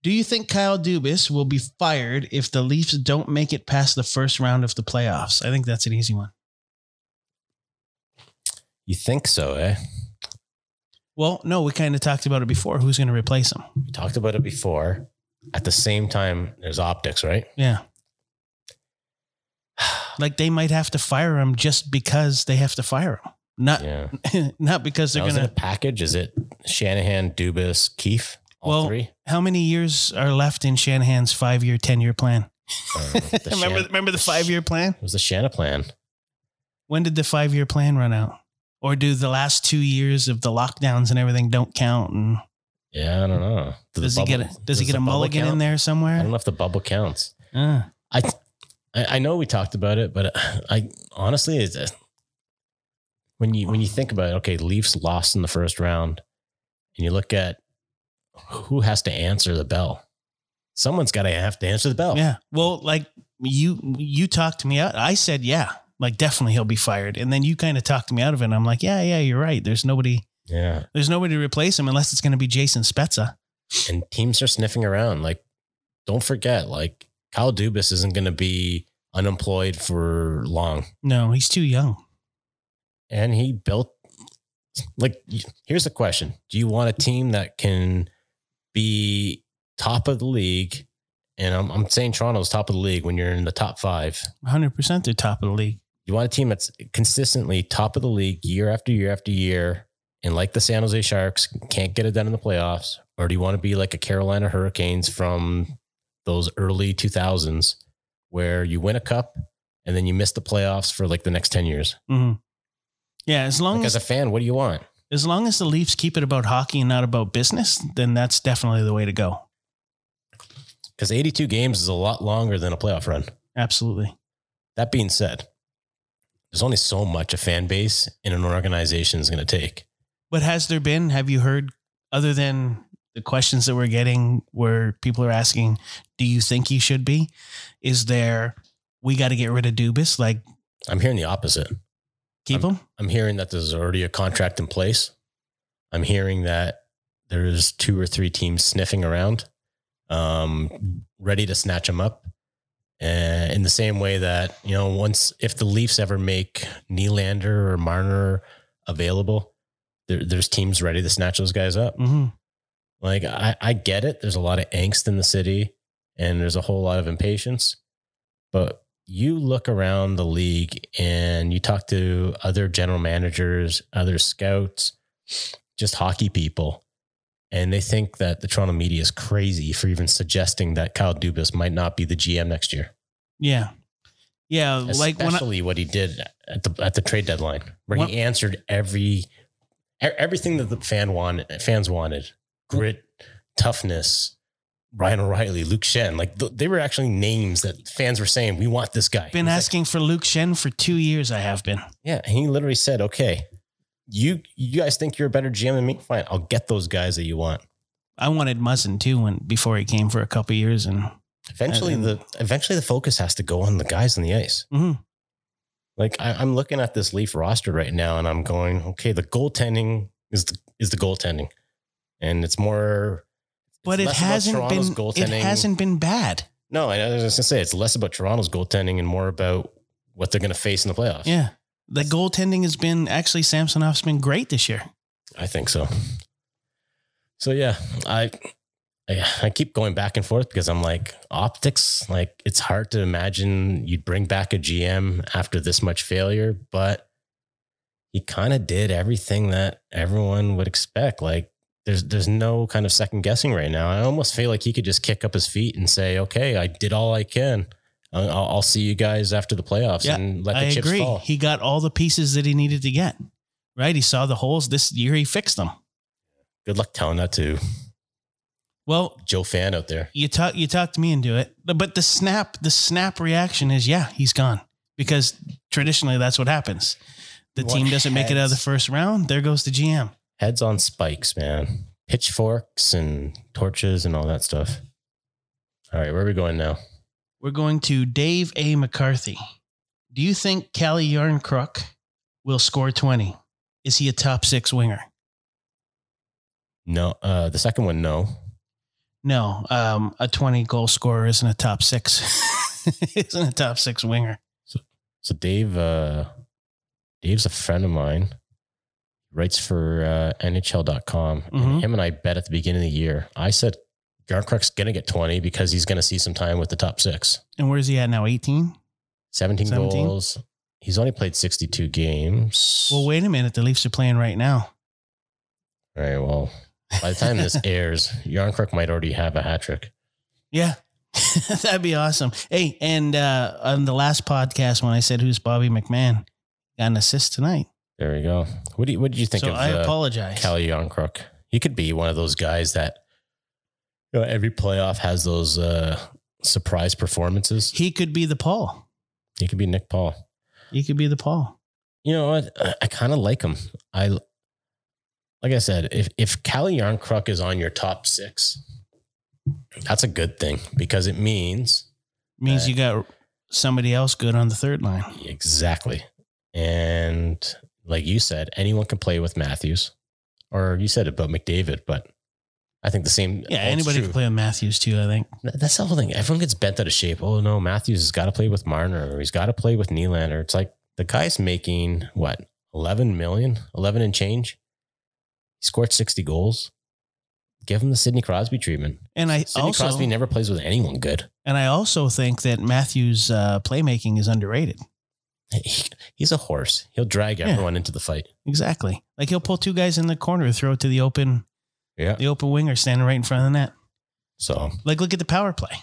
Do you think Kyle Dubas will be fired if the Leafs don't make it past the first round of the playoffs? I think that's an easy one. You think so, eh? Well, no, we kind of talked about it before. Who's going to replace him? We talked about it before. At the same time, there's optics, right? Yeah. Like, they might have to fire him just because they have to fire him. Not, yeah. not because they're going to package. Is it Shanahan, Dubas, Keefe? All well, three? How many years are left in Shanahan's five-year, ten-year plan? Uh, remember, Shan- remember the five-year plan? It was the Shanahan plan. When did the five-year plan run out? Or do the last two years of the lockdowns and everything don't count? And yeah, I don't know. Do does, bubble, he get a, does, does he get a mulligan count? in there somewhere? I don't know if the bubble counts. Uh. I. Th- I know we talked about it, but I honestly, it's, when you when you think about it, okay, Leafs lost in the first round, and you look at who has to answer the bell. Someone's got to have to answer the bell. Yeah. Well, like you you talked me out. I said, yeah, like definitely he'll be fired, and then you kind of talked me out of it. And I'm like, yeah, yeah, you're right. There's nobody. Yeah. There's nobody to replace him unless it's going to be Jason Spezza. And teams are sniffing around. Like, don't forget, like, Kyle Dubas isn't going to be unemployed for long. No, he's too young. And he built, like, here's the question. Do you want a team that can be top of the league? And I'm, I'm saying Toronto's top of the league when you're in the top five. one hundred percent they're top of the league. You want a team that's consistently top of the league year after year after year, and like the San Jose Sharks, can't get it done in the playoffs? Or do you want to be like a Carolina Hurricanes from those early two thousands where you win a cup and then you miss the playoffs for like the next ten years. Mm-hmm. Yeah. As long like as, as a fan, what do you want? As long as the Leafs keep it about hockey and not about business, then that's definitely the way to go. Cause eighty-two games is a lot longer than a playoff run. Absolutely. That being said, there's only so much a fan base in an organization is going to take. But has there been, have you heard, other than the questions that we're getting where people are asking, do you think he should be? Is there, we got to get rid of Dubas? Like, I'm hearing the opposite. Keep I'm, him? I'm hearing that there's already a contract in place. I'm hearing that there's two or three teams sniffing around, um, ready to snatch him up. And in the same way that, you know, once, if the Leafs ever make Nylander or Marner available, there, there's teams ready to snatch those guys up. Mm-hmm. Like, I, I get it. There's a lot of angst in the city and there's a whole lot of impatience, but you look around the league and you talk to other general managers, other scouts, just hockey people. And they think that the Toronto media is crazy for even suggesting that Kyle Dubas might not be the G M next year. Yeah. Yeah. Especially like Especially what he did at the, at the trade deadline, where what? he answered every, everything that the fan wanted, fans wanted. Grit, toughness, Ryan O'Reilly, Luke Shen. Like th- they were actually names that fans were saying, we want this guy. Been asking like, for Luke Shen for two years. I have been. Yeah. And he literally said, okay, you, you guys think you're a better G M than me? Fine. I'll get those guys that you want. I wanted Muzzin too, when, before he came for a couple of years. And eventually and, the, eventually the focus has to go on the guys on the ice. Mm-hmm. Like I, I'm looking at this Leaf roster right now and I'm going, okay, the goaltending is the, is the goaltending. And it's more, but it's it hasn't been, goaltending. It hasn't been bad. No, I was just gonna say it's less about Toronto's goaltending and more about what they're going to face in the playoffs. Yeah. The goaltending has been actually Samsonov's been great this year. I think so. So yeah, I, I, I keep going back and forth because I'm like optics, like it's hard to imagine you'd bring back a G M after this much failure, but he kind of did everything that everyone would expect. Like, There's there's no kind of second guessing right now. I almost feel like he could just kick up his feet and say, okay, I did all I can. I'll, I'll see you guys after the playoffs yeah, and let the I chips agree. fall. He got all the pieces that he needed to get, right? He saw the holes this year. He fixed them. Good luck telling that to well, Joe Fan out there. You talk, you talked me into it, but the snap, the snap reaction is, yeah, he's gone, because traditionally that's what happens. The what team doesn't heads. make it out of the first round. There goes the G M. Heads on spikes, man. Pitchforks and torches and all that stuff. All right, where are we going now? We're going to Dave A. McCarthy. Do you think Cali Yarncrook will score twenty? Is he a top six winger? No. Uh, the second one, no. No. Um, a twenty-goal scorer isn't a top six. Isn't a top six winger. So, so Dave, uh, Dave's a friend of mine. Writes for uh, N H L dot com. Mm-hmm. And him and I bet at the beginning of the year. I said Yarncrook's going to get twenty because he's going to see some time with the top six. And where is he at now? eighteen? seventeen, seventeen goals. He's only played sixty-two games. Well, wait a minute. The Leafs are playing right now. All right. Well, by the time this airs, Yarncrook might already have a hat trick. Yeah. That'd be awesome. Hey, and uh, on the last podcast when I said, who's Bobby McMahon? Got an assist tonight. There we go. What do you, what did you think so of I apologize. Cali Yarncrook? He could be one of those guys that, you know, every playoff has those uh, surprise performances. He could be the Paul. He could be Nick Paul. He could be the Paul. You know what? I, I kind of like him. I like I said, if if Cali Yarncrook is on your top six, that's a good thing because it means it means you got somebody else good on the third line. Exactly. And like you said, anyone can play with Matthews, or you said about McDavid, but I think the same. Yeah, anybody true. can play with Matthews too, I think. That's the whole thing. Everyone gets bent out of shape. Oh, no, Matthews has got to play with Marner, or he's got to play with Nylander. It's like the guy's making, what, eleven million, eleven and change? He scored sixty goals. Give him the Sidney Crosby treatment. And I Sidney also, Crosby never plays with anyone good. And I also think that Matthews' uh, playmaking is underrated. He's a horse. He'll drag everyone yeah, into the fight. Exactly. Like he'll pull two guys in the corner, throw it to the open, yeah, the open winger standing right in front of the net. So, like, look at the power play.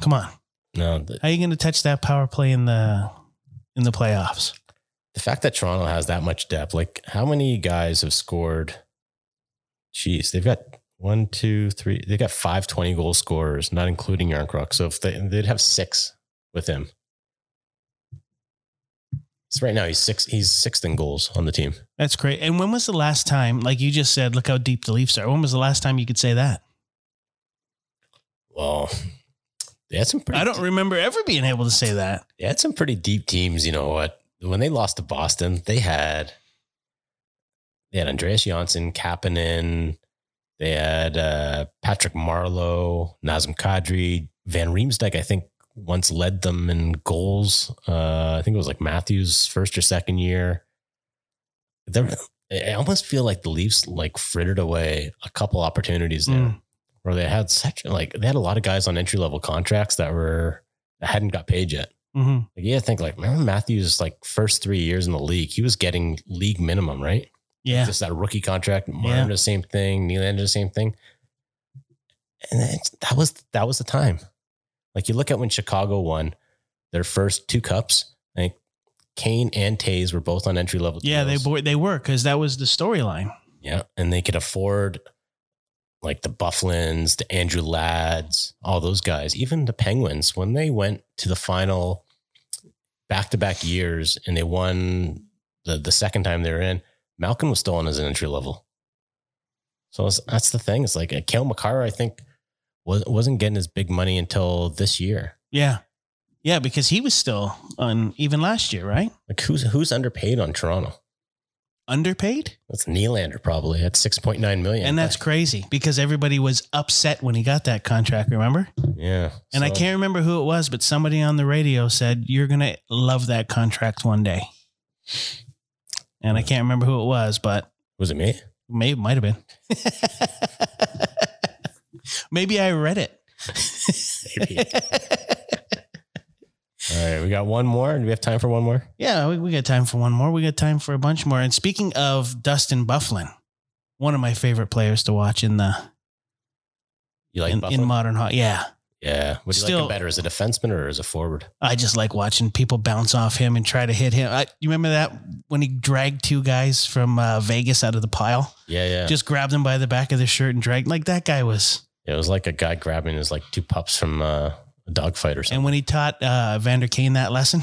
Come on. No, the, how are you going to touch that power play in the in the playoffs? The fact that Toronto has that much depth, like, how many guys have scored? Jeez, they've got one, two, three. They've got five twenty goal scorers, not including Yarncrook. So if they, they'd have six with him. he's right now he's six he's sixth in goals on the team. That's great. And when was the last time, like you just said, look how deep the Leafs are. When was the last time you could say that? Well, they had some pretty I don't deep, remember ever being able to say that. They had some pretty deep teams, you know what? When they lost to Boston, they had they had Andreas Janssen, Kapanen, they had uh, Patrick Marleau, Nazem Kadri, Van Riemsdyk, I think, once led them in goals. Uh, I think it was like Matthews' first or second year. There, I almost feel like the Leafs like frittered away a couple opportunities there mm. where they had such like, they had a lot of guys on entry-level contracts that were, that hadn't got paid yet. Mm-hmm. Like, yeah. I think like, remember Matthews, like first three years in the league, he was getting league minimum, right? Yeah. Just that rookie contract. Martin, yeah. the same thing. Nylander, the same thing. And then that was, that was the time. Like you look at when Chicago won their first two cups, like Kane and Taze were both on entry level. Yeah, deals. they they were because that was the storyline. Yeah, and they could afford like the Bufflins, the Andrew Ladds, all those guys, even the Penguins when they went to the final back to back years and they won the the second time they were in. Malkin was still on as an entry level, so that's the thing. It's like Kale McCarr, I think. Wasn't getting his big money until this year. Yeah. Yeah, because he was still on even last year, right? Like who's who's underpaid on Toronto? Underpaid? That's Nylander probably at six point nine million. And that's crazy because everybody was upset when he got that contract, remember? Yeah. And so. I can't remember who it was, but somebody on the radio said, you're going to love that contract one day. And I can't remember who it was, but... Was it me? Maybe, might have been. Maybe I read it. Maybe. All right. We got one more. Do we have time for one more? Yeah, we, we got time for one more. We got time for a bunch more. And speaking of Dustin Byfuglien, one of my favorite players to watch in the, you like in, in modern hockey. Yeah. Yeah. Would you Still, like him better as a defenseman or as a forward? I just like watching people bounce off him and try to hit him. I, you remember that when he dragged two guys from uh, Vegas out of the pile? Yeah. Yeah. Just grabbed them by the back of their shirt and dragged like that guy was. It was like a guy grabbing his like two pups from uh, a dogfight or something. And when he taught uh, Vander Kane that lesson,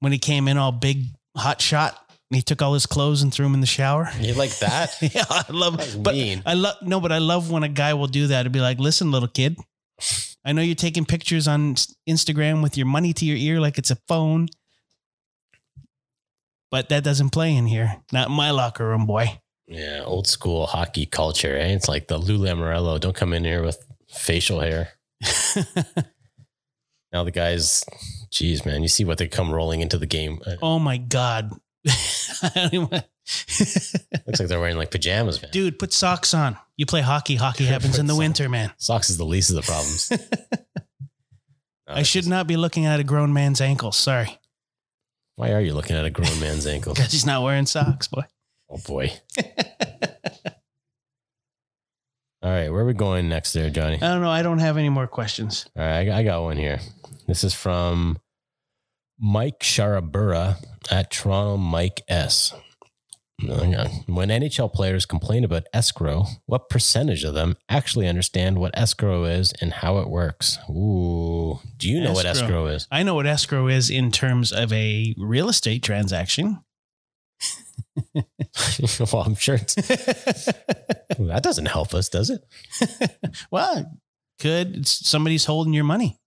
when he came in all big hot shot, and he took all his clothes and threw them in the shower. You like that? Yeah, I love. That's but mean. I love no, but I love when a guy will do that and be like, "Listen, little kid, I know you're taking pictures on Instagram with your money to your ear like it's a phone, but that doesn't play in here. Not in my locker room, boy." Yeah, old school hockey culture, eh? It's like the Lou Lamoriello. Don't come in here with facial hair. Now the guys, geez, man, you see what they come rolling into the game. Oh my god! I don't even want... Looks like they're wearing like pajamas, man. Dude, put socks on. You play hockey. Hockey happens in the winter, man. Socks is the least of the problems. no, I should just... not be looking at a grown man's ankles. Sorry. Why are you looking at a grown man's ankles? Because he's not wearing socks, boy. Oh boy. All right. Where are we going next there, Johnny? I don't know. I don't have any more questions. All right. I got one here. This is from Mike Sharabura at Toronto Mike S. When N H L players complain about escrow, what percentage of them actually understand what escrow is and how it works? Ooh. Do you know escrow. what escrow is? I know what escrow is in terms of a real estate transaction. Well, I'm sure it's, that doesn't help us, does it? Well, it could. It's, somebody's holding your money.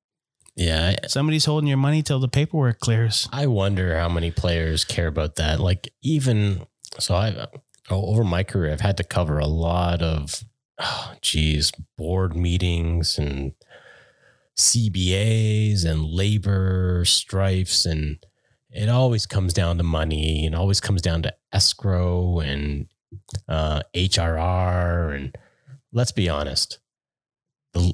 Yeah. Somebody's holding your money till the paperwork clears. I wonder how many players care about that. Like even, so I, over my career, I've had to cover a lot of, oh, geez, board meetings and C B As and labor strifes and, it always comes down to money and always comes down to escrow and uh, H R R. And let's be honest, the,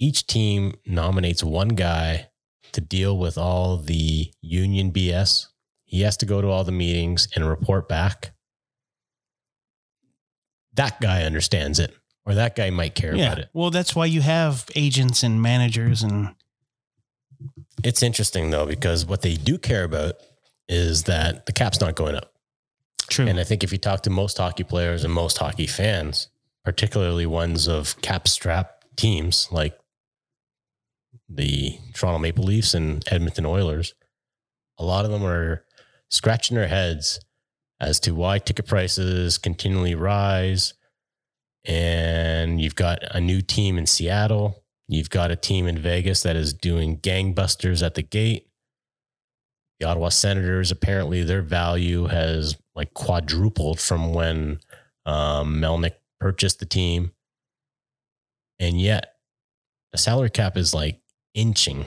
each team nominates one guy to deal with all the union B S. He has to go to all the meetings and report back. That guy understands it, or that guy might care yeah. about it. Well, that's why you have agents and managers and... It's interesting though, because what they do care about is that the cap's not going up. True. And I think if you talk to most hockey players and most hockey fans, particularly ones of cap strap teams like the Toronto Maple Leafs and Edmonton Oilers, a lot of them are scratching their heads as to why ticket prices continually rise. And you've got a new team in Seattle. You've got a team in Vegas that is doing gangbusters at the gate. The Ottawa Senators, apparently their value has like quadrupled from when um, Melnyk purchased the team. And yet the salary cap is like inching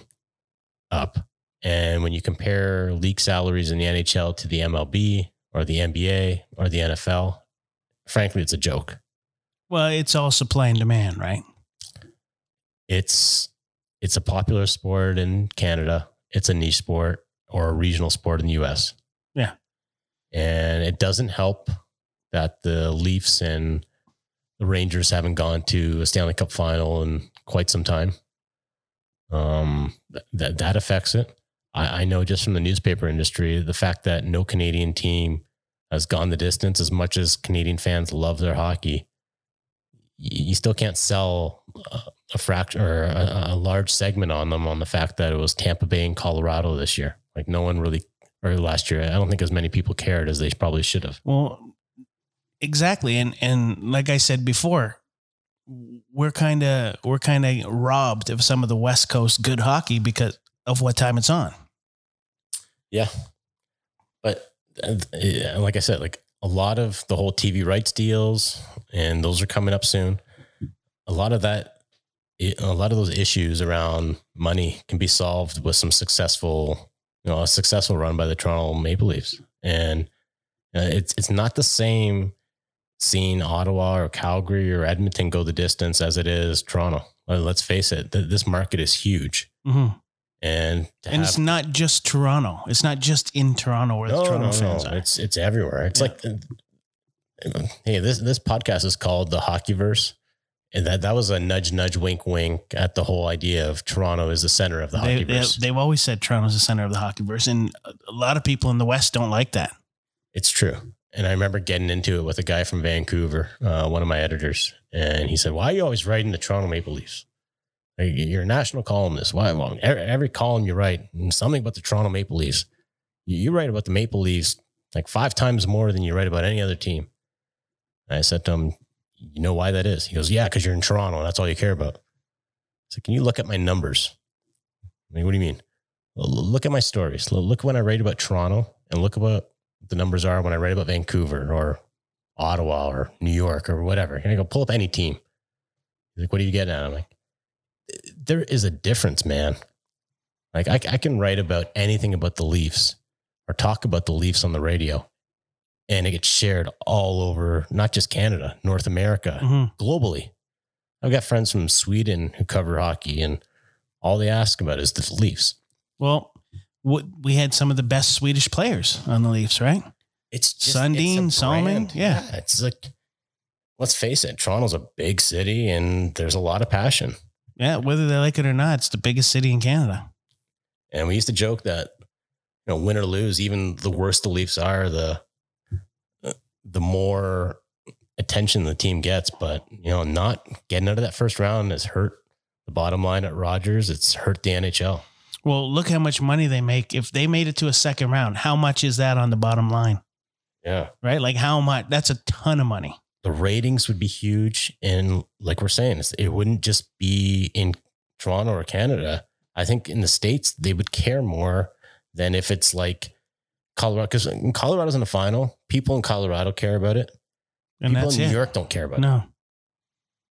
up. And when you compare league salaries in the N H L to the M L B or the N B A or the N F L, frankly, it's a joke. Well, it's all supply and demand, right? It's it's a popular sport in Canada. It's a niche sport or a regional sport in the U S. Yeah. And it doesn't help that the Leafs and the Rangers haven't gone to a Stanley Cup final in quite some time. Um, that that affects it. I, I know just from the newspaper industry, the fact that no Canadian team has gone the distance, as much as Canadian fans love their hockey, you still can't sell a fraction or a, a large segment on them on the fact that it was Tampa Bay and Colorado this year. Like no one really, or last year, I don't think as many people cared as they probably should have. Well, exactly. And, and like I said before, we're kind of, we're kind of robbed of some of the West Coast good hockey because of what time it's on. Yeah. But like I said, like, a lot of the whole T V rights deals, and those are coming up soon. A lot of that, a lot of those issues around money can be solved with some successful, you know, a successful run by the Toronto Maple Leafs. And it's it's not the same seeing Ottawa or Calgary or Edmonton go the distance as it is Toronto. Let's face it, this market is huge. Mm-hmm. And, and have, it's not just Toronto. It's not just in Toronto where no, the Toronto no, fans no. are. It's it's everywhere. It's yeah. like, hey, this this podcast is called The Hockeyverse, and that, that was a nudge, nudge, wink, wink at the whole idea of Toronto is the center of the they, Hockeyverse. They, they've always said Toronto's the center of the Hockeyverse, and a lot of people in the West don't like that. It's true. And I remember getting into it with a guy from Vancouver, uh, one of my editors, and he said, "Why are you always writing the Toronto Maple Leafs? You're a national columnist. Why? Well, every column you write, something about the Toronto Maple Leafs. You write about the Maple Leafs like five times more than you write about any other team." And I said to him, "You know why that is?" He goes, "Yeah, because you're in Toronto. That's all you care about." I said, "Can you look at my numbers?" I mean, what do you mean? Well, look at my stories. Look when I write about Toronto, and look about what the numbers are when I write about Vancouver or Ottawa or New York or whatever. And I go, pull up any team. He's like, "What are you getting at?" I'm like, there is a difference, man. Like I, I can write about anything about the Leafs or talk about the Leafs on the radio, and it gets shared all over, not just Canada, North America, mm-hmm. globally. I've got friends from Sweden who cover hockey, and all they ask about is the Leafs. Well, we had some of the best Swedish players on the Leafs, right? It's just, Sundin, it's Salming. Yeah. yeah. It's like, let's face it. Toronto's a big city and there's a lot of passion. Yeah, whether they like it or not, it's the biggest city in Canada. And we used to joke that, you know, win or lose, even the worse the Leafs are, the the more attention the team gets. But, you know, not getting out of that first round has hurt the bottom line at Rogers. It's hurt the N H L. Well, look how much money they make. If they made it to a second round, how much is that on the bottom line? Yeah. Right? Like how much? That's a ton of money. The ratings would be huge. And like we're saying, it wouldn't just be in Toronto or Canada. I think in the States, they would care more than if it's like Colorado, because Colorado's in the final. People in Colorado care about it. And people in New it. York don't care about no. it.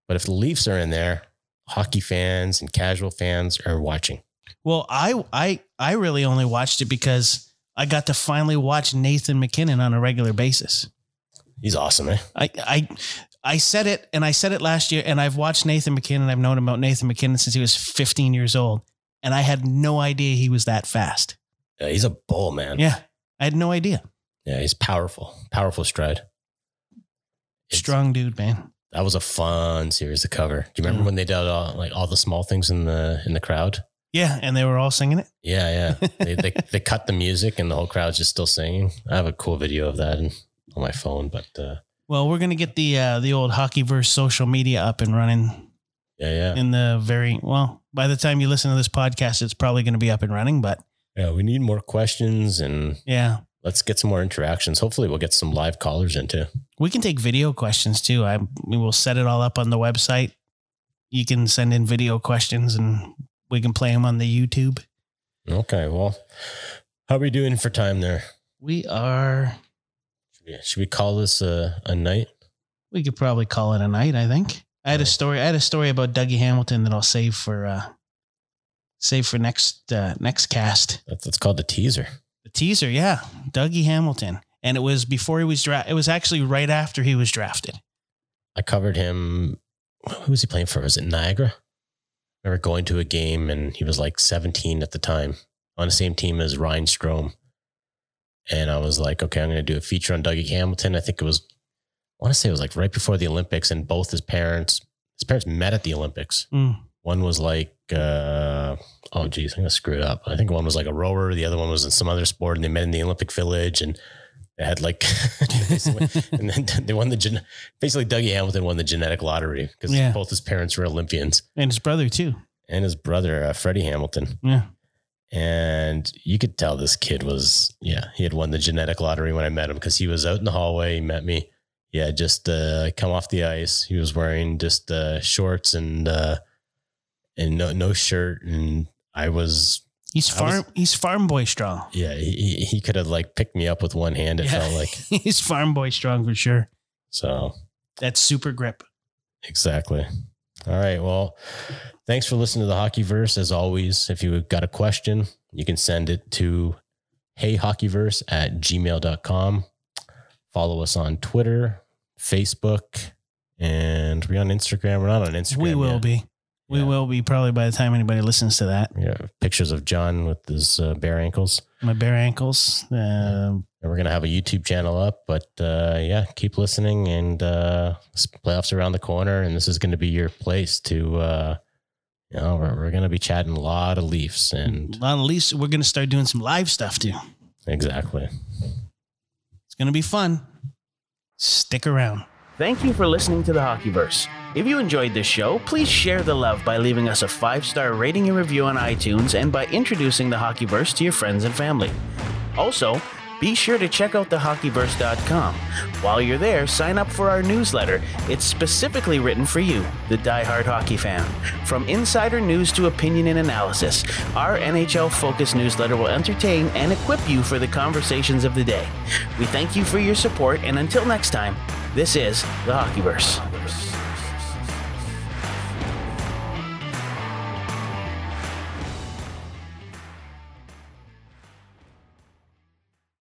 But if the Leafs are in there, hockey fans and casual fans are watching. Well, I, I, I really only watched it because I got to finally watch Nathan MacKinnon on a regular basis. He's awesome, man. Eh? I, I I said it, and I said it last year, and I've watched Nathan MacKinnon. I've known about Nathan MacKinnon since he was fifteen years old, and I had no idea he was that fast. Yeah, he's a bull, man. Yeah, I had no idea. Yeah, he's powerful. Powerful stride. It's, Strong dude, man. That was a fun series to cover. Do you remember mm. when they did all, like, all the small things in the in the crowd? Yeah, and they were all singing it? Yeah, yeah. they, they they cut the music, and the whole crowd's just still singing. I have a cool video of that, and on my phone, but uh, well, we're gonna get the uh, the old Hockeyverse social media up and running. Yeah, yeah. In the very well, by the time you listen to this podcast, it's probably gonna be up and running. But yeah, we need more questions and yeah, let's get some more interactions. Hopefully we'll get some live callers in too. We can take video questions too. I we will set it all up on the website. You can send in video questions and we can play them on the YouTube. Okay. Well, how are we doing for time there? We are. Should we, should we call this a, a night? We could probably call it a night. I think I had a story. I had a story about Dougie Hamilton that I'll save for, uh, save for next, uh, next cast. That's, that's called the teaser. The teaser. Yeah. Dougie Hamilton. And it was before he was drafted. It was actually right after he was drafted. I covered him. Who was he playing for? Was it Niagara? I remember going to a game and he was like seventeen at the time on the same team as Ryan Strome. And I was like, okay, I'm going to do a feature on Dougie Hamilton. I think it was, I want to say it was like right before the Olympics, and both his parents, his parents met at the Olympics. Mm. One was like, uh, oh geez, I'm going to screw it up. I think one was like a rower. The other one was in some other sport, and they met in the Olympic Village, and they had like, and then they won the, gen- basically Dougie Hamilton won the genetic lottery because yeah. both his parents were Olympians. And his brother too. And his brother, uh, Freddie Hamilton. Yeah. And you could tell this kid was, yeah, he had won the genetic lottery when I met him, because he was out in the hallway. He met me. Yeah, just uh, come off the ice. He was wearing just uh, shorts and uh, and no no shirt. And I was he's farm I was, he's farm boy strong. Yeah, he he could have like picked me up with one hand. It yeah. felt like he's farm boy strong for sure. So that's super grip. Exactly. All right. Well, thanks for listening to the Hockeyverse. As always, if you've got a question, you can send it to heyhockeyverse at gmail dot com. Follow us on Twitter, Facebook, and we're on Instagram. We're not on Instagram. We will yet. be. We yeah. will be probably by the time anybody listens to that. Yeah, pictures of John with his uh, bare ankles. My bare ankles. Um, and we're going to have a YouTube channel up, but uh, yeah, keep listening, and uh, playoffs around the corner, and this is going to be your place to, uh, you know, we're, we're going to be chatting a lot of Leafs. And a lot of Leafs. We're going to start doing some live stuff too. Exactly. Gonna be fun. Stick around. Thank you for listening to the Hockeyverse. If you enjoyed this show, please share the love by leaving us a five-star rating and review on iTunes, and by introducing the Hockeyverse to your friends and family. Also, be sure to check out the hockeyverse dot com. While you're there, sign up for our newsletter. It's specifically written for you, the diehard hockey fan. From insider news to opinion and analysis, our N H L-focused newsletter will entertain and equip you for the conversations of the day. We thank you for your support, and until next time, this is the Hockeyverse.